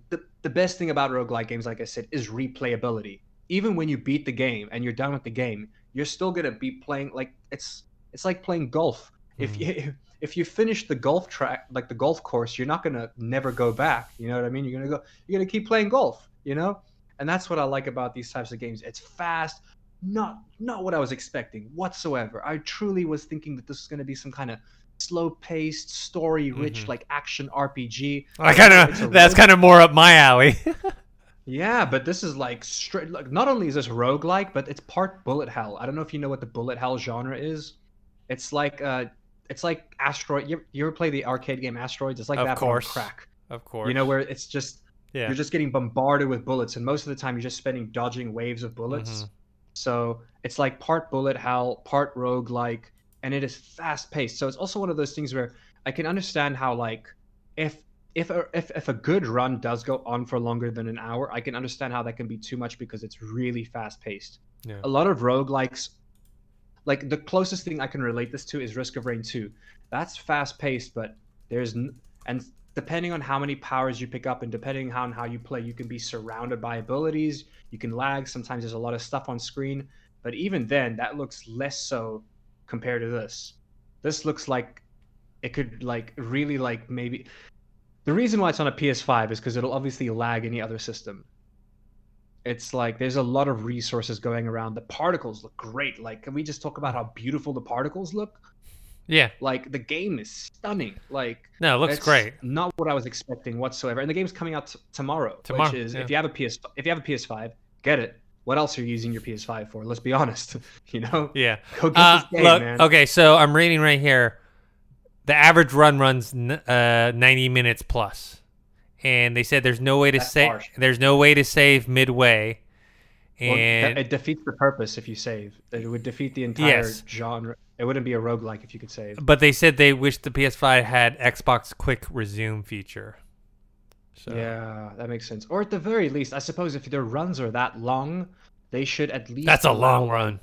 The, the best thing about roguelike games, like I said, is replayability. Even when you beat the game and you're done with the game, you're still gonna be playing. Like it's it's like playing golf. Mm. If you if you finish the golf track, like the golf course, you're not gonna never go back. You know what I mean? You're gonna go. You're gonna keep playing golf. You know, and that's what I like about these types of games. It's fast. Not not what I was expecting whatsoever. I truly was thinking that this was gonna be some kind of slow-paced, story-rich, mm-hmm. like action R P G. I kind of that's kind of more up my alley. Yeah, but this is like straight. Like, not only is this roguelike, but it's part bullet hell. I don't know if you know what the bullet hell genre is. It's like uh, it's like Asteroid. You, you ever play the arcade game Asteroids? It's like of that course. But on crack. Of course. You know where it's just yeah. you're just getting bombarded with bullets, and most of the time you're just spending dodging waves of bullets. Mm-hmm. So it's like part bullet hell, part roguelike, and it is fast paced. So it's also one of those things where I can understand how like if. If a, if if a good run does go on for longer than an hour, I can understand how that can be too much because it's really fast-paced. Yeah. A lot of roguelikes, like the closest thing I can relate this to is Risk of Rain two. That's fast-paced, but there's... And depending on how many powers you pick up and depending on how you play, you can be surrounded by abilities. You can lag. Sometimes there's a lot of stuff on screen. But even then, that looks less so compared to this. This looks like it could like really like maybe... The reason why it's on a P S five is because it'll obviously lag any other system. It's like there's a lot of resources going around. The particles look great. Like, can we just talk about how beautiful the particles look? Yeah. Like, the game is stunning. Like, no, it looks great. Not what I was expecting whatsoever. And the game's coming out t- tomorrow, tomorrow, which is yeah. if you have a P S if you have a P S five, get it. What else are you using your P S five for? Let's be honest. You know? Yeah. Go get uh, this game, look, man. Okay, so I'm reading right here. The average run runs uh, ninety minutes plus, and they said there's no way to save. There's no way to save midway, and well, it defeats the purpose if you save. It would defeat the entire yes. genre. It wouldn't be a roguelike if you could save. But they said they wish the P S five had Xbox Quick Resume feature. So. Yeah, that makes sense. Or at the very least, I suppose if their runs are that long, they should at least... That's a long allow, run.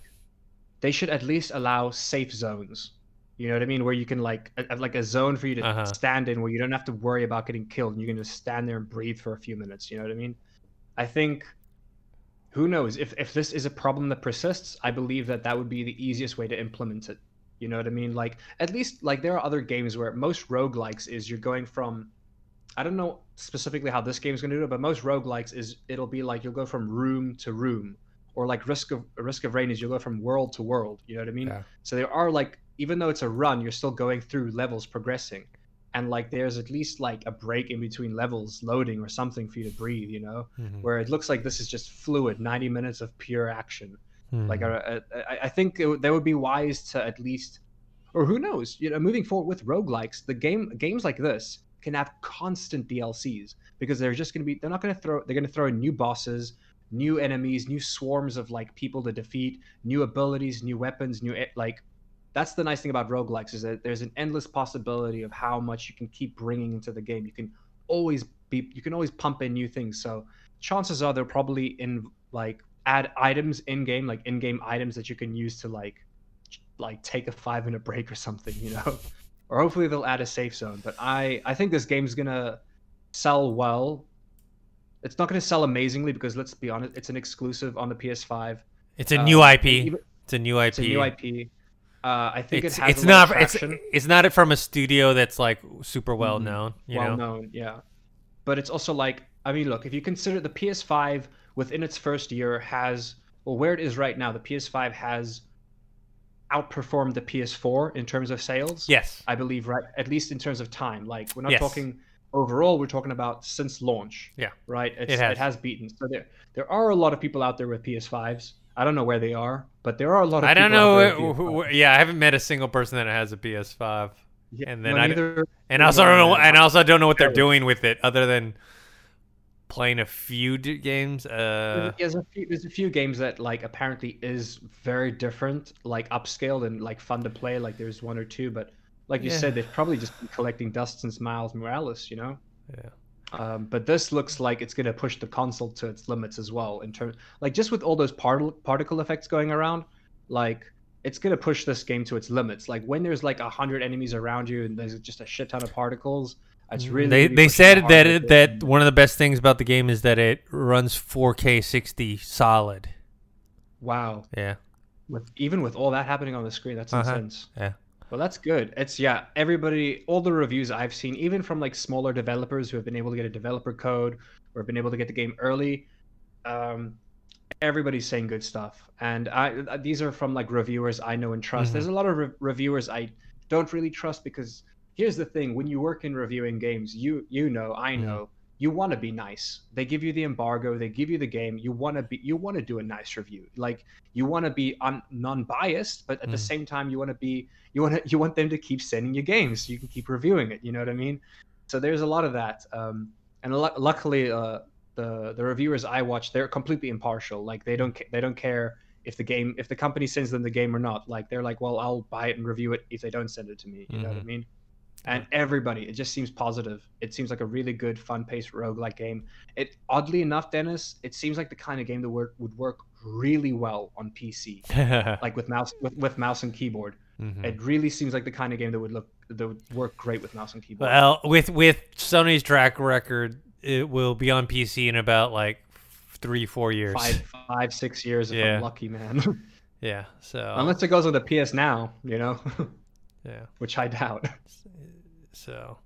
They should at least allow safe zones. You know what I mean? Where you can, like, a, like a zone for you to uh-huh. stand in where you don't have to worry about getting killed. And you can just stand there and breathe for a few minutes. You know what I mean? I think... Who knows? If if this is a problem that persists, I believe that that would be the easiest way to implement it. You know what I mean? Like, at least, like, there are other games where most roguelikes is you're going from... I don't know specifically how this game's going to do it, but most roguelikes is it'll be like you'll go from room to room. Or like Risk of Risk of Rain is you'll go from world to world. You know what I mean? Yeah. So there are, like, even though it's a run, you're still going through levels progressing. And, like, there's at least, like, a break in between levels loading or something for you to breathe, you know? Mm-hmm. Where it looks like this is just fluid, ninety minutes of pure action. Mm-hmm. Like, I, I, I think it, that would be wise to at least... Or who knows? You know, moving forward with roguelikes, the game games like this can have constant D L Cs because they're just going to be... They're not going to throw... They're going to throw in new bosses, new enemies, new swarms of, like, people to defeat, new abilities, new weapons, new, like... That's the nice thing about roguelikes is that there's an endless possibility of how much you can keep bringing into the game. You can always be, you can always pump in new things. So chances are they'll probably in like add items in game, like in game items that you can use to like, like take a five minute break or something, you know, or hopefully they'll add a safe zone. But I, I think this game's gonna sell well. It's not gonna sell amazingly because let's be honest, it's an exclusive on the P S five. It's a um, new I P. Even, it's a new I P. It's a new I P. Uh, I think it's, it has it's a lot not of traction. It's, it's not from a studio that's like super well known. You well know? known, yeah. But it's also like, I mean, look, if you consider the P S five within its first year has, well, where it is right now, the P S five has outperformed the P S four in terms of sales. Yes, I believe, right? At least in terms of time. Like we're not yes. talking overall. We're talking about since launch. Yeah, right. It's, it, has. it has beaten. So there, there are a lot of people out there with P S fives. I don't know where they are, but there are a lot of I people don't know. Out there who, who, yeah, I haven't met a single person that has a P S five. Yeah, and then no, I neither, and also don't know and also don't know what they're doing with it other than playing a few games. Uh, there's, a few, there's a few games that like apparently is very different, like upscaled and like fun to play. Like there's one or two, but like you yeah. said, they've probably just been collecting dust since Miles Morales. You know. Yeah. Um, but this looks like it's going to push the console to its limits as well in terms, like just with all those part- particle effects going around, like it's going to push this game to its limits. Like when there's like a hundred enemies around you and there's just a shit ton of particles, it's really. They they said that it, that one of the best things about the game is that it runs four K sixty solid. Wow. Yeah. With even with all that happening on the screen, that's uh-huh. intense. Yeah. Well, that's good. It's, yeah, everybody, all the reviews I've seen, even from, like, smaller developers who have been able to get a developer code or have been able to get the game early, um, everybody's saying good stuff. And I, these are from, like, reviewers I know and trust. Mm-hmm. There's a lot of re- reviewers I don't really trust because here's the thing. When you work in reviewing games, you you know, I know, mm-hmm. you want to be nice. They give you the embargo. They give you the game. You want to be. You want to do a nice review. Like you want to be un, non-biased, but at mm. the same time, you want to be. You want to. You want them to keep sending you games so you can keep reviewing it. You know what I mean? So there's a lot of that. Um, and l- luckily, uh, the the reviewers I watch, they're completely impartial. Like they don't ca- they don't care if the game if the company sends them the game or not. Like they're like, well, I'll buy it and review it if they don't send it to me. You mm-hmm. know what I mean? And everybody, it just seems positive. It seems like a really good, fun-paced roguelike game. It oddly enough, Dennis, it seems like the kind of game that would would work really well on P C, like with mouse with, with mouse and keyboard. Mm-hmm. It really seems like the kind of game that would look that would work great with mouse and keyboard. Well, with with Sony's track record, it will be on P C in about like three, four years, five, five, six years. If yeah. I'm lucky, man. yeah. So unless it goes on the P S now, you know. Yeah, which I doubt. So,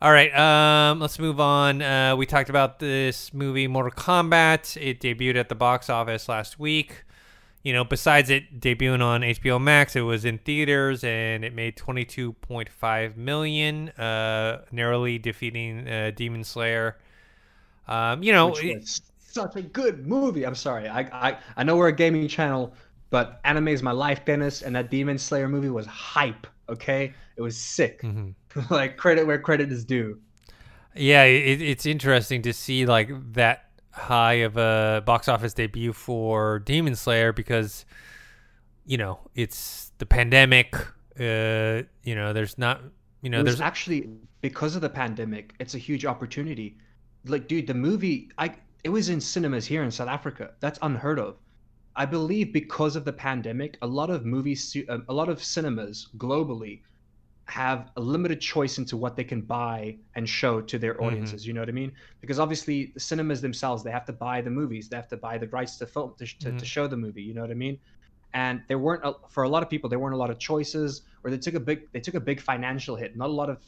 all right, um, let's move on. Uh, we talked about this movie, Mortal Kombat. It debuted at the box office last week. You know, besides it debuting on H B O Max, it was in theaters and it made twenty-two point five million dollars, uh, narrowly defeating uh, Demon Slayer. Um, you know, which was it, such a good movie. I'm sorry, I I I know we're a gaming channel, but anime is my life, Dennis, and that Demon Slayer movie was hype. Okay, it was sick. Mm-hmm. Like credit where credit is due. Yeah, it, it's interesting to see like that high of a box office debut for Demon Slayer because, you know, it's the pandemic. Uh, you know, there's not. You know, there's actually because of the pandemic, it's a huge opportunity. like, dude, the movie, I it was in cinemas here in South Africa. That's unheard of. I believe because of the pandemic, a lot of movies, a lot of cinemas globally have a limited choice into what they can buy and show to their audiences. Mm-hmm. You know what I mean? Because obviously the cinemas themselves, they have to buy the movies. They have to buy the rights to film, to, mm-hmm. to, to show the movie. You know what I mean? And there weren't, a, for a lot of people, there weren't a lot of choices, or they took a big, they took a big financial hit. Not a lot of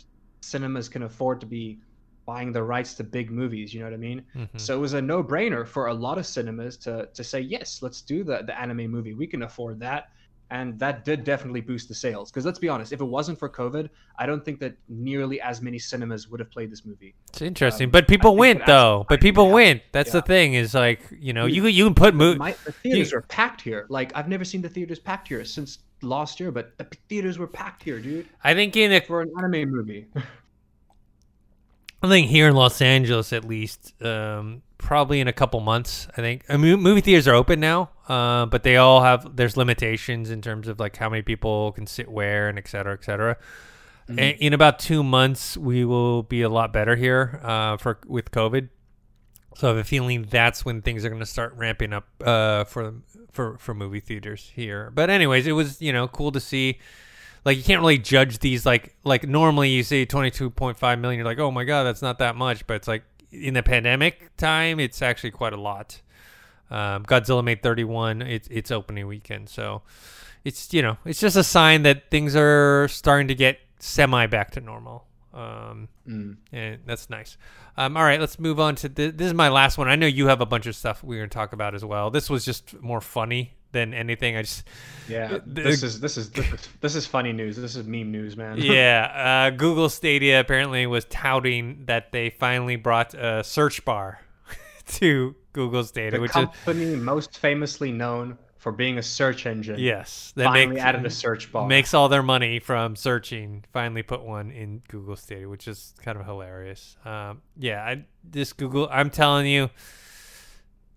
cinemas can afford to be buying the rights to big movies, you know what I mean? Mm-hmm. So it was a no-brainer for a lot of cinemas to to say, yes, let's do the, the anime movie. We can afford that. And that did definitely boost the sales. Because let's be honest, if it wasn't for COVID, I don't think that nearly as many cinemas would have played this movie. It's interesting. Um, but people went, though. Actually, but people yeah. went. That's yeah. the thing is, like, you know, you, you can put movies. The theaters you... are packed here. Like, I've never seen the theaters packed here since last year, but the theaters were packed here, dude. I think in a... for an anime movie. I think here in Los Angeles, at least, um, probably in a couple months, I think. I mean, movie theaters are open now, uh, but they all have, there's limitations in terms of like how many people can sit where and et cetera, et cetera. Mm-hmm. And in about two months, we will be a lot better here uh, for with COVID. So I have a feeling that's when things are going to start ramping up uh, for, for, for movie theaters here. But anyways, it was, you know, cool to see. Like, you can't really judge these, like, like normally you see twenty-two point five million, you're like, oh my God, that's not that much. But it's like, in the pandemic time, it's actually quite a lot. Um, Godzilla made thirty-one, it's, it's opening weekend. So it's, you know, it's just a sign that things are starting to get semi back to normal. Um, mm. And that's nice. Um, all right, let's move on to, th- this is my last one. I know you have a bunch of stuff we're going to talk about as well. This was just more funny than anything. I just yeah this is this is this is, this is funny news. This is meme news, man. yeah uh Google Stadia apparently was touting that they finally brought a search bar to Google Stadia, the which company is, most famously known for being a search engine. Yes, that finally makes, added a search bar. Makes all their money from searching. Finally put one in Google Stadia, which is kind of hilarious. Um yeah, I this Google, I'm telling you,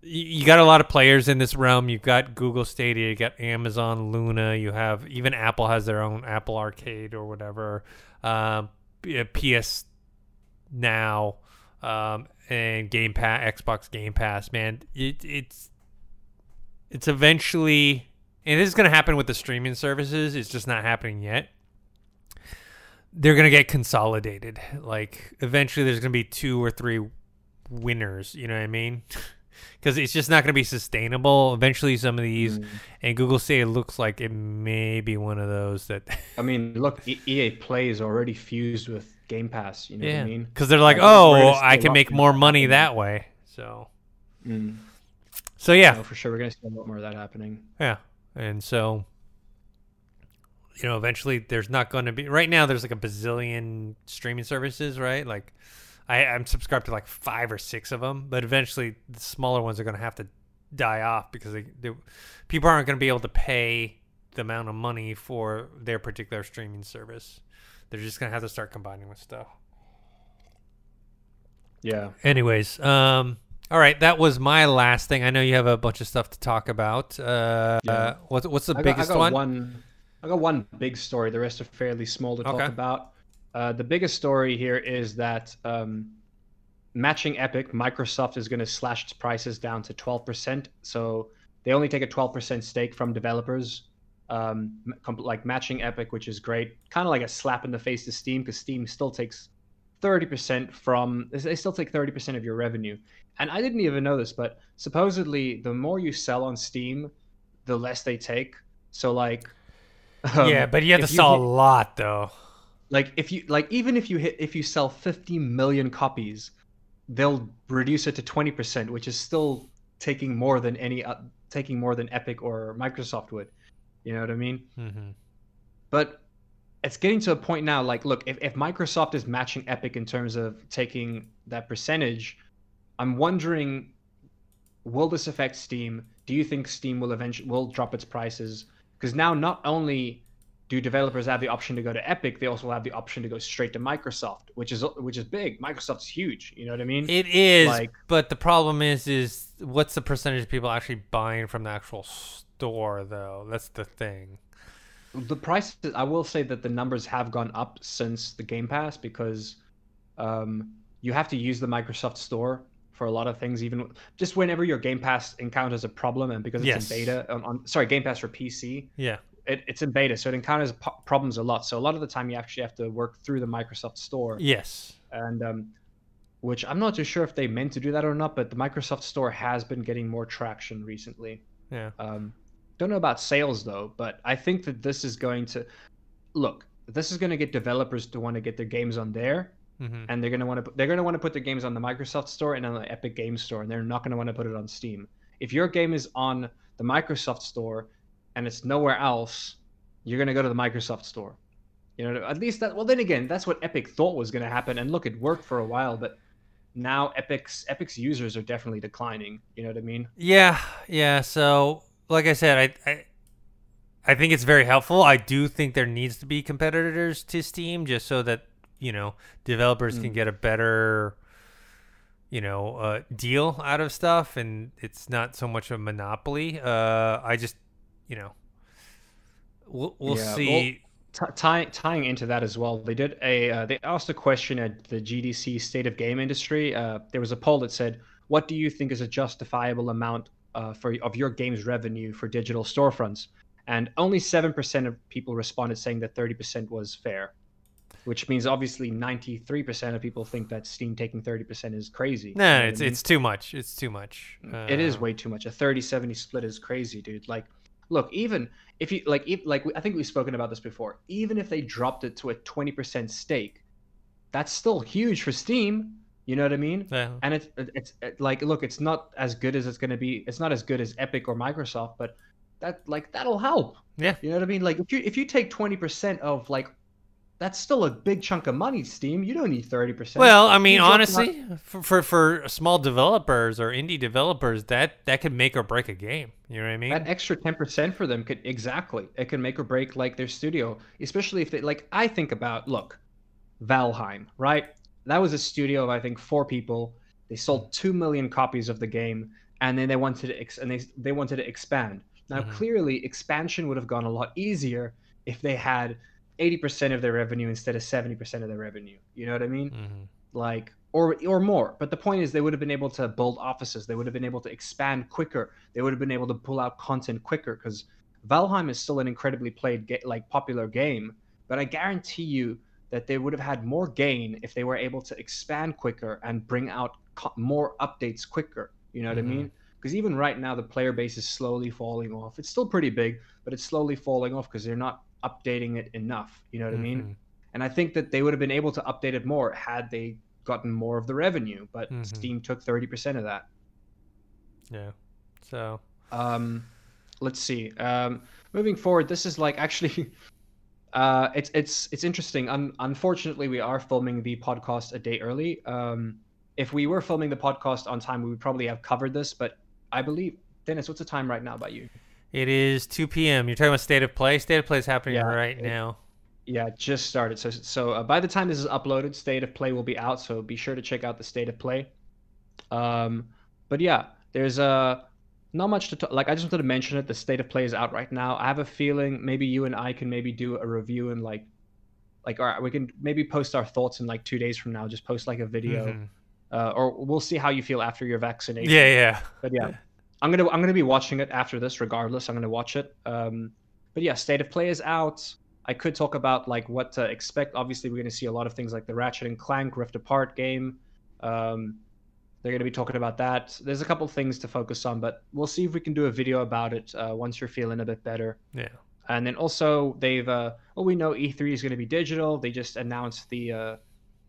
you got a lot of players in this realm. You've got Google Stadia, you got Amazon Luna, you have even Apple has their own Apple Arcade or whatever, um, P S Now, um, and Game Pass, Xbox Game Pass. Man, it, it's it's eventually, and this is going to happen with the streaming services. It's just not happening yet. They're going to get consolidated. Like eventually, there's going to be two or three winners. You know what I mean? Because it's just not going to be sustainable. Eventually, some of these, mm. and Google Stadia looks like it may be one of those that. I mean, look, E A Play is already fused with Game Pass. You know yeah. what I mean? Because they're like, like oh, I can make more money that way. So, mm. so yeah, no, for sure, we're going to see a lot more of that happening. Yeah, and so, you know, eventually, there's not going to be. Right now, there's like a bazillion streaming services, right? Like. I, I'm subscribed to like five or six of them, but eventually the smaller ones are going to have to die off because they, they, people aren't going to be able to pay the amount of money for their particular streaming service. They're just going to have to start combining with stuff. Yeah. Anyways, um, all right, that was my last thing. I know you have a bunch of stuff to talk about. Uh, yeah. uh what's what's the I biggest got, I got one? one? I got one big story. The rest are fairly small to okay. talk about. Uh, the biggest story here is that um, matching Epic, Microsoft is going to slash its prices down to twelve percent. So they only take a twelve percent stake from developers, um, comp- like matching Epic, which is great. Kind of like a slap in the face to Steam, because Steam still takes thirty percent from, they still take thirty percent of your revenue. And I didn't even know this, but supposedly the more you sell on Steam, the less they take. So like... Um, yeah, but you have to sell you, a lot though. Like if you like, even if you hit if you sell fifty million copies, they'll reduce it to twenty percent, which is still taking more than any uh, taking more than Epic or Microsoft would. You know what I mean? Mm-hmm. But it's getting to a point now. Like, look, if, if Microsoft is matching Epic in terms of taking that percentage, I'm wondering, will this affect Steam? Do you think Steam will eventually will drop its prices? Because now not only do developers have the option to go to Epic, they also have the option to go straight to Microsoft, which is which is big. Microsoft's huge, you know what I mean? It is, like, but the problem is, is what's the percentage of people actually buying from the actual store, though? That's the thing. The price, I will say that the numbers have gone up since the Game Pass, because um, you have to use the Microsoft Store for a lot of things, even just whenever your Game Pass encounters a problem, and because it's yes. in beta, on, on sorry, Game Pass for P C, yeah, it, it's in beta, so it encounters problems a lot. So a lot of the time, you actually have to work through the Microsoft Store. Yes, and um, which I'm not too sure if they meant to do that or not, but the Microsoft Store has been getting more traction recently. Yeah, um, don't know about sales though, but I think that this is going to look. This is going to get developers to want to get their games on there. Mm-hmm. And they're going to want to they're going to want to put their games on the Microsoft Store and on the Epic Games Store, and they're not going to want to put it on Steam. If your game is on the Microsoft Store and it's nowhere else, you're going to go to the Microsoft Store. You know, at least that. Well, then again, that's what Epic thought was going to happen, and look, it worked for a while, but now Epic's Epic's users are definitely declining. You know what I mean? Yeah, yeah. So, like I said, I. I I think it's very helpful. I do think there needs to be competitors to Steam, just so that, you know, developers mm. can get a better, you know, uh, deal out of stuff, and it's not so much a monopoly. Uh, I just, you know, we'll, we'll yeah, see. Well, t- tie, tying into that as well, they did a uh, they asked a question at the G D C State of Game Industry. Uh, there was a poll that said, "What do you think is a justifiable amount uh, for of your game's revenue for digital storefronts?" And only seven percent of people responded saying that thirty percent was fair, which means obviously ninety-three percent of people think that Steam taking thirty percent is crazy. No, nah, you know it's I mean? it's too much. It's too much. Uh... It is way too much. A thirty seventy split is crazy, dude. Like, look, even if you like, if, like I think we've spoken about this before. Even if they dropped it to a twenty percent stake, that's still huge for Steam. You know what I mean? Yeah. And it's it's it, like, look, it's not as good as it's going to be. It's not as good as Epic or Microsoft, but that like that'll help. Yeah, you know what I mean? Like if you if you take twenty percent of, like, that's still a big chunk of money. Steam, you don't need thirty percent. Well, I mean, you honestly, for, for for small developers or indie developers, that that could make or break a game. You know what I mean? That extra ten percent for them could exactly it could make or break like their studio, especially if they like. I think about look, Valheim, right? That was a studio of I think four people. They sold two million copies of the game, and then they wanted to ex- and they they wanted to expand. Now, mm-hmm. clearly, expansion would have gone a lot easier if they had eighty percent of their revenue instead of seventy percent of their revenue. You know what I mean? Mm-hmm. Like, or or more. But the point is, they would have been able to build offices. They would have been able to expand quicker. They would have been able to pull out content quicker, because Valheim is still an incredibly played, like, popular game. But I guarantee you that they would have had more gain if they were able to expand quicker and bring out co- more updates quicker. You know what mm-hmm. I mean? Because even right now, the player base is slowly falling off. It's still pretty big, but it's slowly falling off because they're not updating it enough. You know what mm-hmm. I mean? And I think that they would have been able to update it more had they gotten more of the revenue. But mm-hmm. Steam took thirty percent of that. Yeah. So. Um, let's see. Um, moving forward, this is like actually, uh, it's it's it's interesting. Un- unfortunately, we are filming the podcast a day early. Um, if we were filming the podcast on time, we would probably have covered this, but I believe, Dennis, what's the time right now by you? It is two p.m. You're talking about State of Play? State of Play is happening yeah, right it, now. Yeah, it just started. So so uh, by the time this is uploaded, State of Play will be out, so be sure to check out the State of Play. Um, but yeah, there's uh, not much to talk. Like, I just wanted to mention it. The State of Play is out right now. I have a feeling maybe you and I can maybe do a review and, like, like all right, we can maybe post our thoughts in, like, two days from now. Just post, like, a video. Mm-hmm. Uh, or we'll see how you feel after your vaccination. Yeah, yeah. But yeah, I'm gonna I'm gonna be watching it after this. Regardless, I'm gonna watch it. Um, but yeah, State of Play is out. I could talk about like what to expect. Obviously, we're gonna see a lot of things like the Ratchet and Clank Rift Apart game. Um, they're gonna be talking about that. There's a couple things to focus on, but we'll see if we can do a video about it uh, once you're feeling a bit better. Yeah. And then also they've uh, well we know E three is gonna be digital. They just announced the. Uh,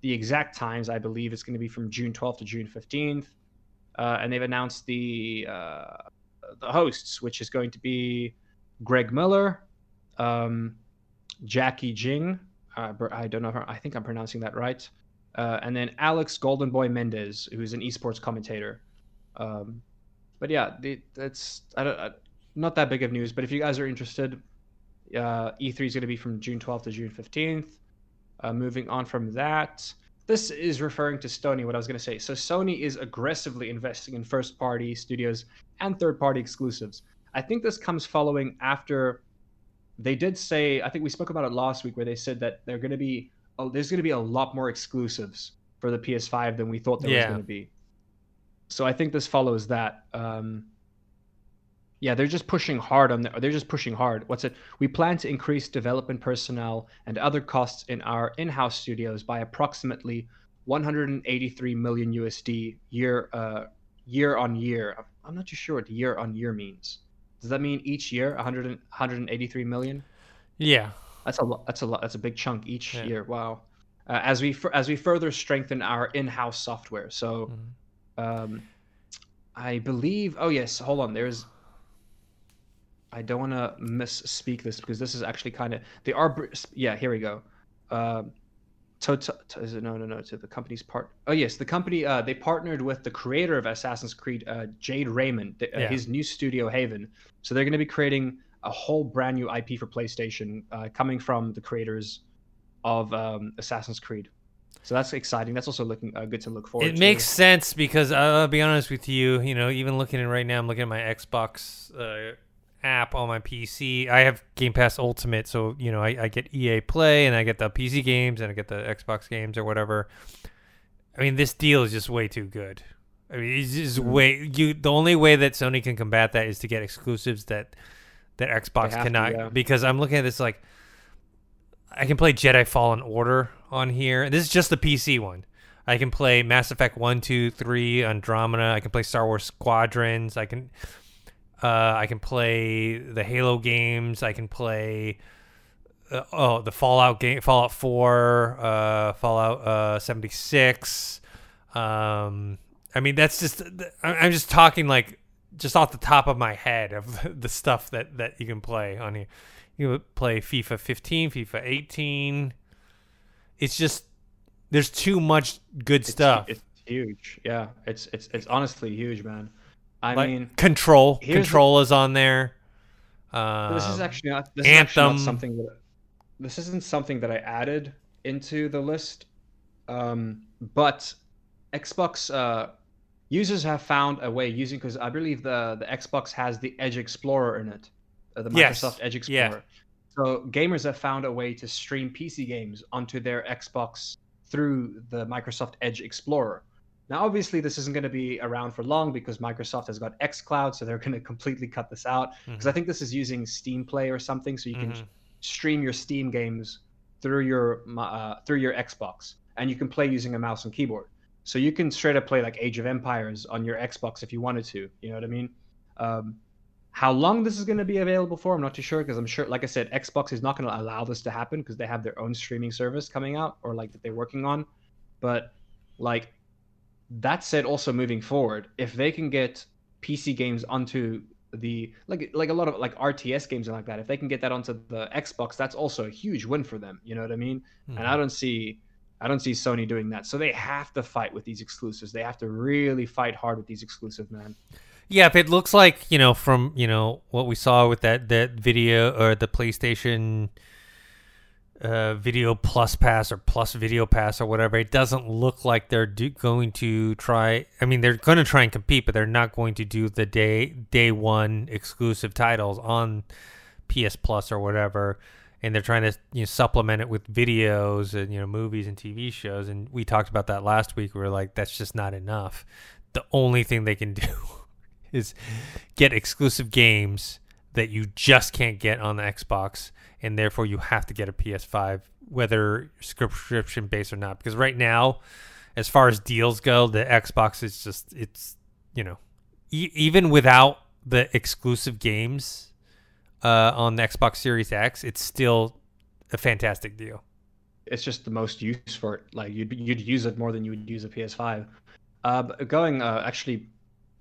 The exact times, I believe, it's going to be from June twelfth to June fifteenth. Uh, and they've announced the uh, the hosts, which is going to be Greg Miller, um, Jackie Jing. Uh, I don't know. If I think I'm pronouncing that right. Uh, and then Alex Golden Boy Mendez, who's an esports commentator. Um, but yeah, that's I don't, I, not that big of news. But if you guys are interested, uh, E three is going to be from June twelfth to June fifteenth. Uh, moving on from that, this is referring to Sony, what I was going to say. So Sony is aggressively investing in first-party studios and third-party exclusives. I think this comes following after they did say, I think we spoke about it last week, where they said that they're going to be, oh, there's going to be a lot more exclusives for the P S five than we thought there yeah. was going to be. So I think this follows that. Um, yeah, they're just pushing hard on the, they're just pushing hard. What's it? We plan to increase development personnel and other costs in our in-house studios by approximately one hundred eighty-three million U S D year uh, year on year. I'm not too sure what year on year means. Does that mean each year one hundred eighty-three million? Yeah. That's a lot. That's a lot. That's a big chunk each yeah. year. Wow. Uh, as we as we further strengthen our in-house software. So mm-hmm. Um, I believe, oh yes, hold on. There's, I don't want to misspeak this because this is actually kind of, they are, yeah, here we go. Uh, to, to, to, is it, no, no, no, to the company's part. Oh yes, the company, uh, they partnered with the creator of Assassin's Creed, uh, Jade Raymond, the, uh, yeah. his new studio Haven. So they're going to be creating a whole brand new I P for PlayStation, uh, coming from the creators of um, Assassin's Creed. So that's exciting. That's also looking uh, good to look forward to. It makes sense because uh, I'll be honest with you, you know, even looking at right now, I'm looking at my Xbox uh, app on my P C. I have Game Pass Ultimate, so, you know, I, I get E A Play and I get the P C games and I get the Xbox games or whatever. I mean, this deal is just way too good. I mean, it's just way, you, the only way that Sony can combat that is to get exclusives that, that Xbox cannot. To, yeah. Because I'm looking at this like, I can play Jedi Fallen Order on here. And this is just the P C one. I can play Mass Effect one, two, three, Andromeda. I can play Star Wars Squadrons. I can uh, I can play the Halo games. I can play uh, oh the Fallout game, Fallout four, uh, Fallout uh, seventy-six. Um, I mean, that's just, I'm just talking like just off the top of my head of the stuff that, that you can play on here. You would play FIFA fifteen, FIFA eighteen. It's just there's too much good it's, stuff. It's huge, yeah. It's it's it's honestly huge, man. I like, mean, Control, Control the, is on there. Um, this is actually not this Anthem. Is actually not something that this isn't something that I added into the list. Um, but Xbox uh, users have found a way using because I believe the the Xbox has the Edge Explorer in it. The Microsoft yes. Edge Explorer. Yeah. So gamers have found a way to stream P C games onto their Xbox through the Microsoft Edge Explorer. Now, obviously, this isn't going to be around for long because Microsoft has got xCloud, so they're going to completely cut this out. Because mm-hmm. I think this is using Steam Play or something, so you mm-hmm. can stream your Steam games through your uh, through your Xbox, and you can play using a mouse and keyboard. So you can straight up play like Age of Empires on your Xbox if you wanted to. You know what I mean? Um, How long this is going to be available for, I'm not too sure, because I'm sure, like I said, Xbox is not going to allow this to happen because they have their own streaming service coming out or like that they're working on. But like that said, also moving forward, if they can get P C games onto the like like a lot of like R T S games and like that, if they can get that onto the Xbox, that's also a huge win for them. You know what I mean? Mm-hmm. And I don't see I don't see Sony doing that. So they have to fight with these exclusives. They have to really fight hard with these exclusive, man. Yeah, if it looks like, you know, from, you know, what we saw with that, that video or the PlayStation uh, Video Plus Pass or Plus Video Pass or whatever, it doesn't look like they're do- going to try. I mean, they're going to try and compete, but they're not going to do the day day one exclusive titles on P S Plus or whatever. And they're trying to, you know, supplement it with videos and, you know, movies and T V shows. And we talked about that last week. We were like, that's just not enough. The only thing they can do is get exclusive games that you just can't get on the Xbox, and therefore you have to get a P S five, whether subscription based or not. Because right now, as far as deals go, the Xbox is just, it's, you know, e- even without the exclusive games uh, on the Xbox Series X, it's still a fantastic deal. It's just the most use for it. Like you'd you'd use it more than you would use a P S five. Uh, going uh, actually.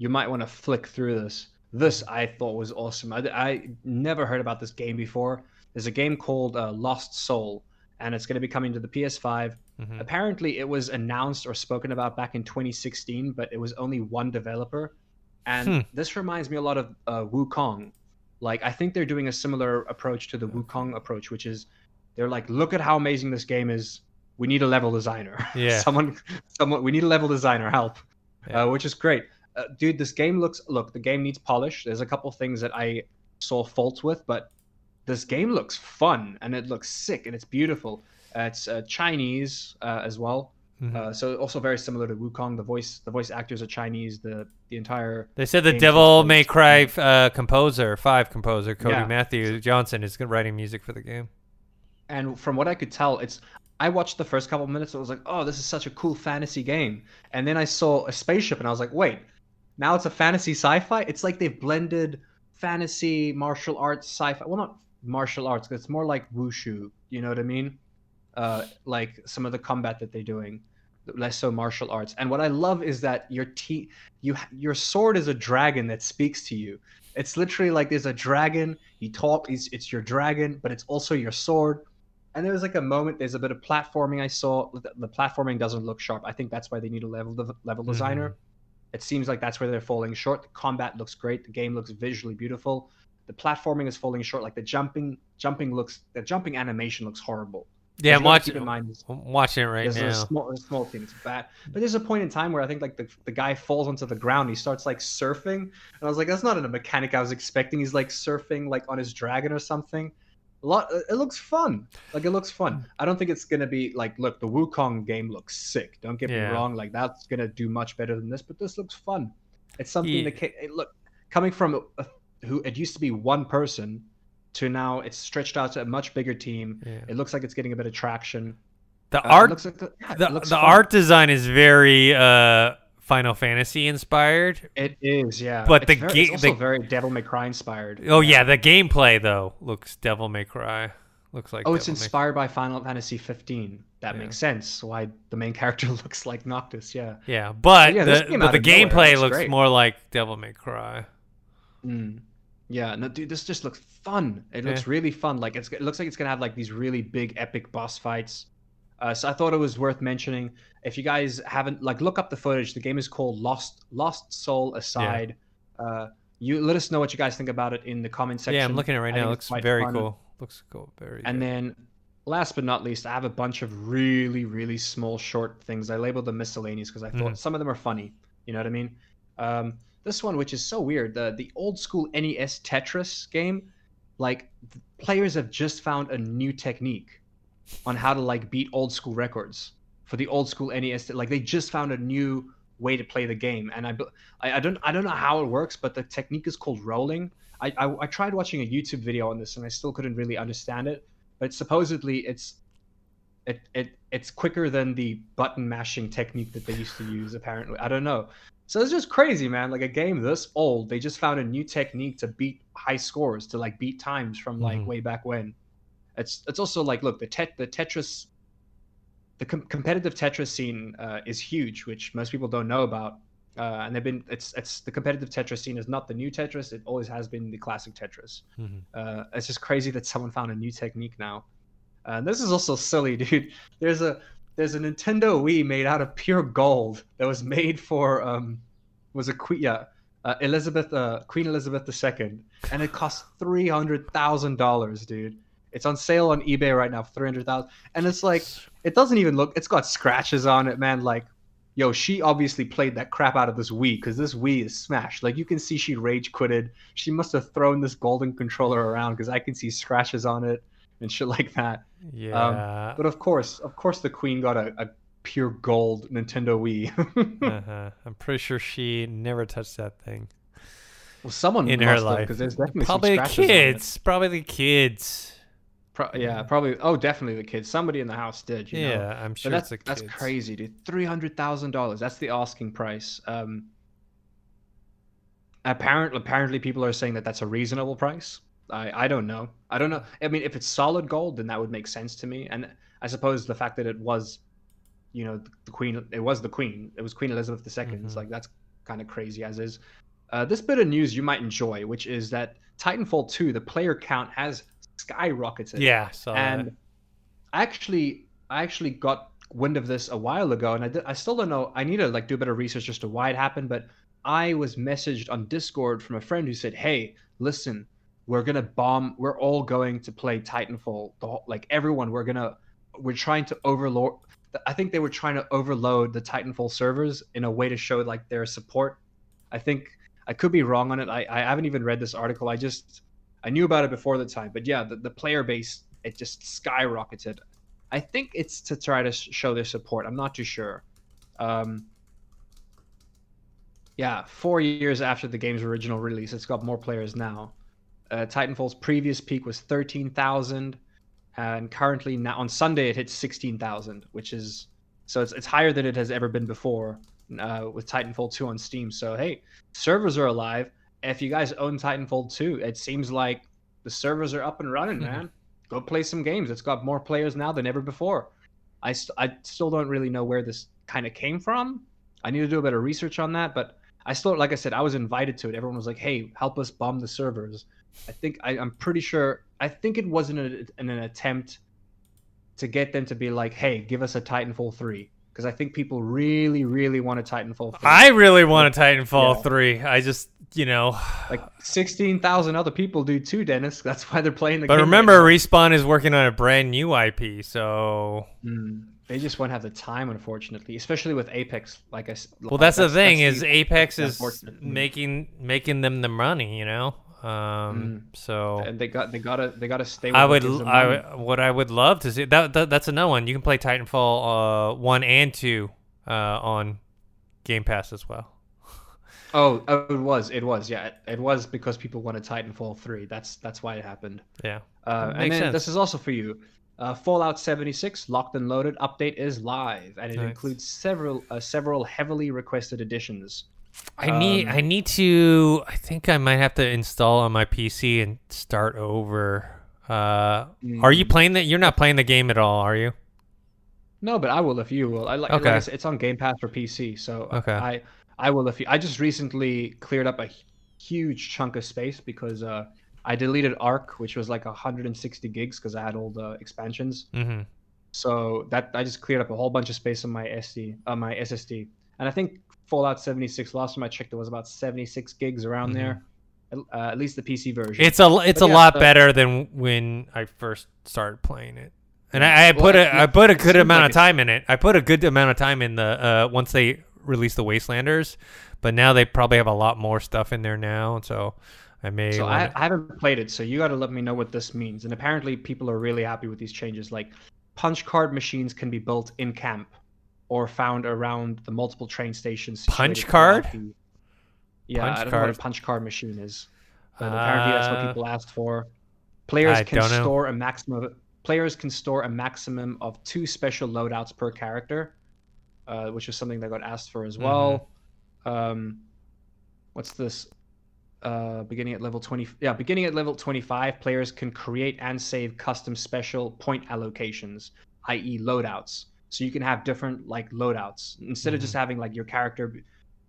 You might want to flick through this. This I thought was awesome. I, I never heard about this game before. There's a game called uh, Lost Soul, and it's going to be coming to the P S five. Mm-hmm. Apparently, it was announced or spoken about back in twenty sixteen, but it was only one developer. And hmm. this reminds me a lot of uh, Wukong. Like, I think they're doing a similar approach to the Wukong approach, which is they're like, look at how amazing this game is. We need a level designer. Yeah. someone, someone. We need a level designer, help, yeah. uh, which is great. Uh, dude, this game looks... Look, the game needs polish. There's a couple things that I saw faults with, but this game looks fun, and it looks sick, and it's beautiful. Uh, it's uh, Chinese uh, as well. Mm-hmm. Uh, so also very similar to Wukong. The voice the voice actors are Chinese. The the entire they said the Devil May Cry uh, composer, five composer Cody yeah. Matthew Johnson is writing music for the game. And from what I could tell, it's I watched the first couple of minutes. I was like, oh, this is such a cool fantasy game. And then I saw a spaceship, and I was like, wait, now it's a fantasy sci-fi. It's like they've blended fantasy, martial arts, sci-fi. Well, not martial arts, because it's more like wushu. You know what I mean? Uh, like some of the combat that they're doing, less so martial arts. And what I love is that your te- you your sword is a dragon that speaks to you. It's literally like there's a dragon. You talk. It's, it's your dragon, but it's also your sword. And there was like a moment. There's a bit of platforming I saw. The, the platforming doesn't look sharp. I think that's why they need a level de- level designer. Mm-hmm. It seems like that's where they're falling short. The combat looks great. The game looks visually beautiful. The platforming is falling short. Like the jumping jumping looks. The jumping animation looks horrible. Yeah, I'm watching, in mind, I'm watching it right there's now. There's a small, a small thing. It's bad. But there's a point in time where I think like the, the guy falls onto the ground. He starts like surfing. And I was like, that's not a mechanic I was expecting. He's like surfing like on his dragon or something. A lot. It looks fun. Like it looks fun. I don't think it's going to be like, look, the Wukong game looks sick. Don't get yeah. me wrong. Like that's going to do much better than this. But this looks fun. It's something yeah. that can, it, look, coming from a, who it used to be one person. To now, it's stretched out to a much bigger team. Yeah. It looks like it's getting a bit of traction. The uh, art, like the, yeah, the, the art design is very uh, Final Fantasy inspired. It is, yeah. But it's the very, game, it's also the, very Devil May Cry inspired. Oh yeah, the gameplay though looks Devil May Cry. Looks like. Oh, Devil it's inspired May... by Final Fantasy fifteen. That yeah. makes sense. Why the main character looks like Noctis? Yeah. Yeah, but, so, yeah, the, but the gameplay looks, looks more like Devil May Cry. Mm. Yeah, no, dude, this just looks fun. It yeah. looks really fun. Like it's, it looks like it's gonna have like these really big, epic boss fights. Uh, so I thought it was worth mentioning. If you guys haven't, like, look up the footage. The game is called Lost Lost Soul Aside. Yeah. Uh, you let us know what you guys think about it in the comment section. Yeah, I'm looking at it right I now. It looks very fun. cool. Looks cool. Very. And good. Then, last but not least, I have a bunch of really, really small, short things. I labeled them miscellaneous because I thought mm-hmm. some of them are funny. You know what I mean? Um, This one, which is so weird, the the old school N E S Tetris game, like the players have just found a new technique on how to like beat old school records for the old school N E S. Like they just found a new way to play the game, and I I, I don't I don't know how it works, but the technique is called rolling. I, I I tried watching a YouTube video on this, and I still couldn't really understand it. But supposedly it's it it it's quicker than the button mashing technique that they used to use. Apparently, I don't know. So it's just crazy, man. Like a game this old, they just found a new technique to beat high scores, to like beat times from like mm. way back when. It's it's also like, look, the te- the Tetris, the com- competitive Tetris scene uh, is huge, which most people don't know about. Uh, and they've been it's it's the competitive Tetris scene is not the new Tetris. It always has been the classic Tetris. Mm-hmm. Uh, it's just crazy that someone found a new technique now. Uh, this is also silly, dude. There's a There's a Nintendo Wii made out of pure gold that was made for um, was a queen, yeah, uh, Elizabeth, uh, Queen Elizabeth the Second, and it cost three hundred thousand dollars, dude. It's on sale on eBay right now for three hundred thousand, and it's like it doesn't even look. It's got scratches on it, man. Like, yo, she obviously played that crap out of this Wii because this Wii is smashed. Like, you can see she rage quitted. She must have thrown this golden controller around because I can see scratches on it. And shit like that. Yeah. Um, but of course, of course, the Queen got a, a pure gold Nintendo Wii. uh-huh. I'm pretty sure she never touched that thing. Well, someone in her life, because there's definitely probably some scratches kids. On it. Probably the kids. Pro- yeah, probably. Oh, definitely the kids. Somebody in the house did. You yeah, know? I'm sure. That's, it's the kids. That's crazy, dude. Three hundred thousand dollars. That's the asking price. Um. Apparently, apparently, people are saying that that's a reasonable price. I, I don't know. I don't know. I mean, if it's solid gold, then that would make sense to me. And I suppose the fact that it was, you know, the Queen, it was the Queen. It was Queen Elizabeth the Second. Mm-hmm. Like, that's kind of crazy as is. Uh, this bit of news you might enjoy, which is that Titanfall two, the player count has skyrocketed. Yeah. So, and I actually, I actually got wind of this a while ago, and I, did, I still don't know. I need to, like, do a bit of research as to why it happened. But I was messaged on Discord from a friend who said, hey, listen, we're going to bomb. We're all going to play Titanfall. The whole, like everyone, we're going to, we're trying to overload. I think they were trying to overload the Titanfall servers in a way to show like their support. I think I could be wrong on it. I, I haven't even read this article. I just, I knew about it before the time, but yeah, the, the player base, it just skyrocketed. I think it's to try to show their support. I'm not too sure. Um, yeah, four years after the game's original release, it's got more players now. Uh, Titanfall's previous peak was thirteen thousand, and currently now on Sunday it hit sixteen thousand, which is so it's it's higher than it has ever been before uh, with Titanfall two on Steam. So hey, servers are alive. If you guys own Titanfall two, it seems like the servers are up and running, man. Mm-hmm. Go play some games. It's got more players now than ever before. I st- I still don't really know where this kind of came from. I need to do a bit of research on that, but I still, like I said, I was invited to it. Everyone was like, hey, help us bomb the servers. I think I, I'm pretty sure. I think it wasn't an, an attempt to get them to be like, hey, give us a Titanfall three. Because I think people really, really want a Titanfall three. I really want a Titanfall yeah. three. I just, you know. Like sixteen thousand other people do too, Dennis. That's why they're playing the but game. But remember, right Respawn is working on a brand new I P, so. Mm. They just won't have the time, unfortunately, especially with Apex. Like I well, that's, that's the thing that's is the, Apex is making making them the money, you know. Um, mm. So and they got they gotta they gotta stay. With I would I what I would love to see that, that that's another one. You can play Titanfall uh, one and two uh, on Game Pass as well. Oh, it was it was yeah it was because people wanted Titanfall three. That's that's why it happened. Yeah, uh, and then sense. This is also for you. Uh, Fallout seventy-six Locked and Loaded update is live, and it nice. includes several uh, several heavily requested additions. I um, need I need to I think I might have to install on my P C and start over. Uh, mm. Are you playing that? You're not playing the game at all, are you? No, but I will if you will. I like, okay. like I said, it's on Game Pass for P C, so okay. I I will if you. I just recently cleared up a huge chunk of space because. Uh, I deleted Ark, which was like one hundred sixty gigs because I had all the expansions. Mm-hmm. So that I just cleared up a whole bunch of space on my S D, on my S S D. And I think Fallout seventy-six last time I checked, it was about seventy-six gigs around mm-hmm. there, uh, at least the P C version. It's a it's but a yeah, lot so, better than when I first started playing it. And I, I well, put a I put a good amount like of time in it. I put a good amount of time in the uh, once they released the Wastelanders, but now they probably have a lot more stuff in there now, and so. I may so I, I haven't played it, so you got to let me know what this means. And apparently people are really happy with these changes. Like punch card machines can be built in camp or found around the multiple train stations. Punch card? Yeah, punch I don't card. know what a punch card machine is. But uh, apparently that's what people asked for. Players I can store know. a maximum of, players can store a maximum of two special loadouts per character, uh, which is something that got asked for as mm-hmm. well. Um, what's this? Uh, beginning at level twenty, yeah. Beginning at level twenty-five, players can create and save custom special point allocations, that is, loadouts. So you can have different like loadouts instead mm-hmm. of just having like your character.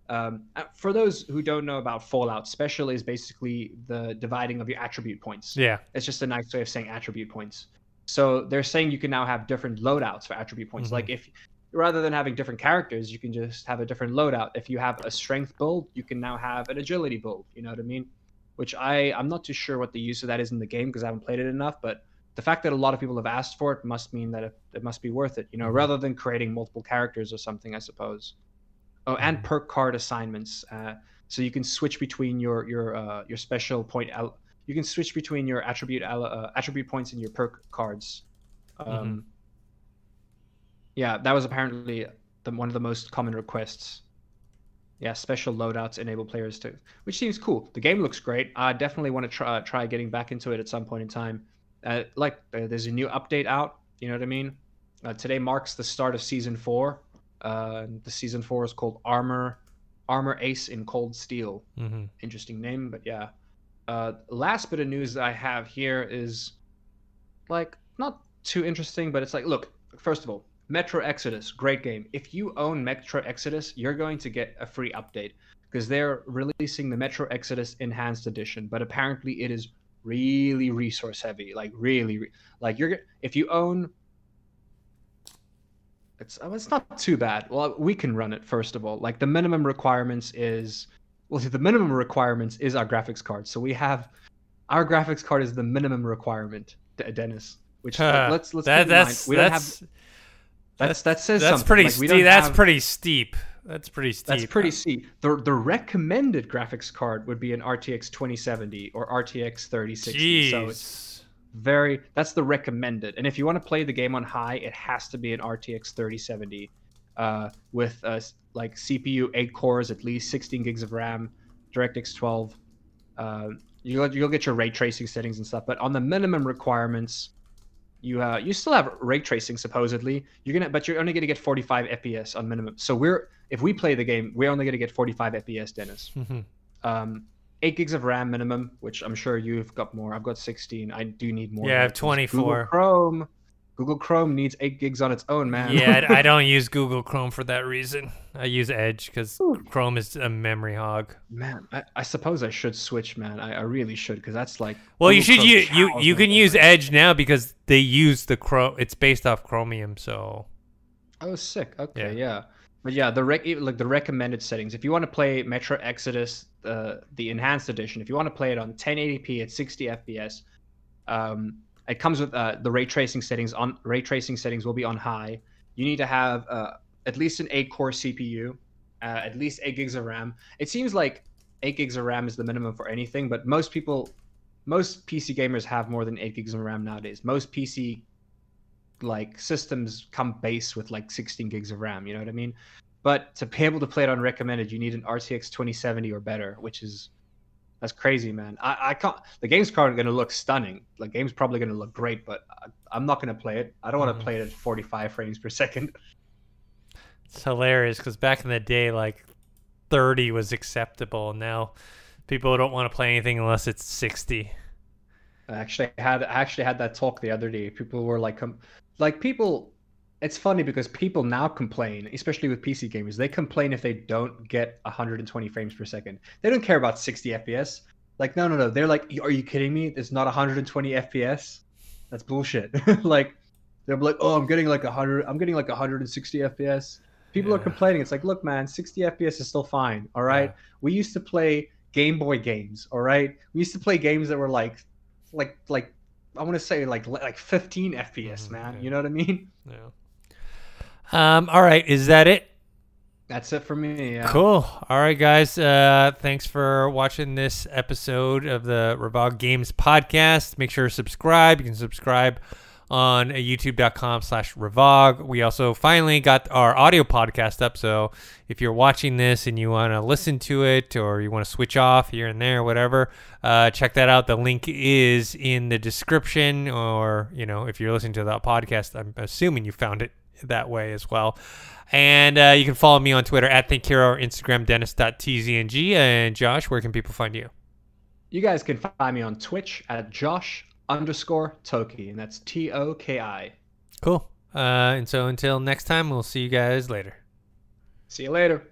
Um, for those who don't know about Fallout, special is basically the dividing of your attribute points. Yeah, it's just a nice way of saying attribute points. So they're saying you can now have different loadouts for attribute points. Mm-hmm. Like if rather than having different characters, you can just have a different loadout. If you have a strength build, you can now have an agility build. You know what I mean? Which I, I'm not too sure what the use of that is in the game because I haven't played it enough. But the fact that a lot of people have asked for it must mean that it, it must be worth it, you know, mm-hmm. rather than creating multiple characters or something, I suppose. Oh, mm-hmm. and perk card assignments. Uh, so you can switch between your your uh, your special point. Al- you can switch between your attribute al- uh, attribute points and your perk cards. Um, mm-hmm. Yeah, that was apparently the, one of the most common requests. Yeah, special loadouts enable players to, which seems cool. The game looks great. I definitely want to try try getting back into it at some point in time. Uh, like, uh, there's a new update out. You know what I mean? Uh, today marks the start of season four. Uh, the season four is called Armor, Armor Ace in Cold Steel. Mm-hmm. Interesting name, but yeah. Uh, last bit of news that I have here is, like, not too interesting, but it's like, look, first of all. Metro Exodus, great game. If you own Metro Exodus, you're going to get a free update because they're releasing the Metro Exodus Enhanced Edition, but apparently it is really resource heavy. Like really, re- like you're if you own, it's it's not too bad. Well, we can run it first of all. Like the minimum requirements is, well, the minimum requirements is our graphics card. So we have our graphics card is the minimum requirement, Dennis. Which huh. like, let's let's that, keep in that's, mind. We that's... don't have. That's that says that's something. Pretty like, steep. That's have, pretty steep. That's pretty steep. That's pretty steep. The the recommended graphics card would be an R T X twenty seventy or R T X thirty sixty. Jeez. So it's Very, that's the recommended. And if you want to play the game on high, it has to be an R T X thirty seventy uh, with uh, like C P U, eight cores, at least sixteen gigs of RAM, DirectX twelve. Uh, you'll, you'll get your ray tracing settings and stuff, but on the minimum requirements, you uh, you still have ray tracing supposedly. You're gonna, but you're only gonna get forty-five F P S on minimum. So we're, if we play the game, we're only gonna get forty-five F P S, Dennis. Mm-hmm. Um, Eight gigs of RAM minimum, which I'm sure you've got more. I've got sixteen. I do need more. Yeah, I have twenty-four. Google Chrome, Google Chrome needs eight gigs on its own, man. Yeah, I don't use Google Chrome for that reason. I use Edge because Chrome is a memory hog. Man, I, I suppose I should switch, man. I, I really should, because that's like. Well, Google you should Chrome use you you can use memory. Edge now because they use the Chrome. It's based off Chromium, so. Oh, sick. Okay, yeah. yeah. But yeah, the rec like the recommended settings. If you want to play Metro Exodus, uh, the enhanced edition, if you want to play it on ten eighty p at sixty F P S, um, it comes with uh, the ray tracing settings. On ray tracing settings will be on high. You need to have uh, at least an eight core C P U, uh, at least eight gigs of RAM. It seems like eight gigs of RAM is the minimum for anything, but most people, most P C gamers have more than eight gigs of RAM nowadays. Most P C like systems come base with like sixteen gigs of RAM, you know what I mean? But to be able to play it on recommended, you need an R T X twenty seventy or better, which is, that's crazy, man. I, I can't, the game's probably going to look stunning. Like, game's probably going to look great, but I, I'm not going to play it. I don't want to mm-hmm. play it at forty-five frames per second. It's hilarious because back in the day, like thirty was acceptable. Now people don't want to play anything unless it's sixty. I actually had, I actually had that talk the other day. People were like, com- like people, it's funny because people now complain, especially with P C gamers, they complain if they don't get one hundred twenty frames per second. They don't care about sixty F P S. Like, no, no, no. They're like, are you kidding me? It's not one hundred twenty F P S. That's bullshit. Like, they'll be like, oh, I'm getting like one hundred. I'm getting like one hundred sixty F P S. People yeah. are complaining. It's like, look, man, sixty F P S is still fine. All right. Yeah. We used to play Game Boy games. All right. We used to play games that were like, like, like, I want to say like, like fifteen F P S, mm-hmm, man. Yeah. You know what I mean? Yeah. Um, all right, is that it? That's it for me. Yeah. Cool. All right, guys. Uh, thanks for watching this episode of the Revog Games podcast. Make sure to subscribe. You can subscribe on youtube dot com slash Revog. We also finally got our audio podcast up. So if you're watching this and you want to listen to it or you want to switch off here and there, whatever, uh, check that out. The link is in the description, or, you know, if you're listening to that podcast, I'm assuming you found it that way as well. And uh, you can follow me on Twitter at ThinkHero or Instagram, Dennis dot T Z N G. And Josh, where can people find you? You guys can find me on Twitch at Josh underscore Toki, and that's T O K I. Cool. Uh, and so until next time, we'll see you guys later. See you later.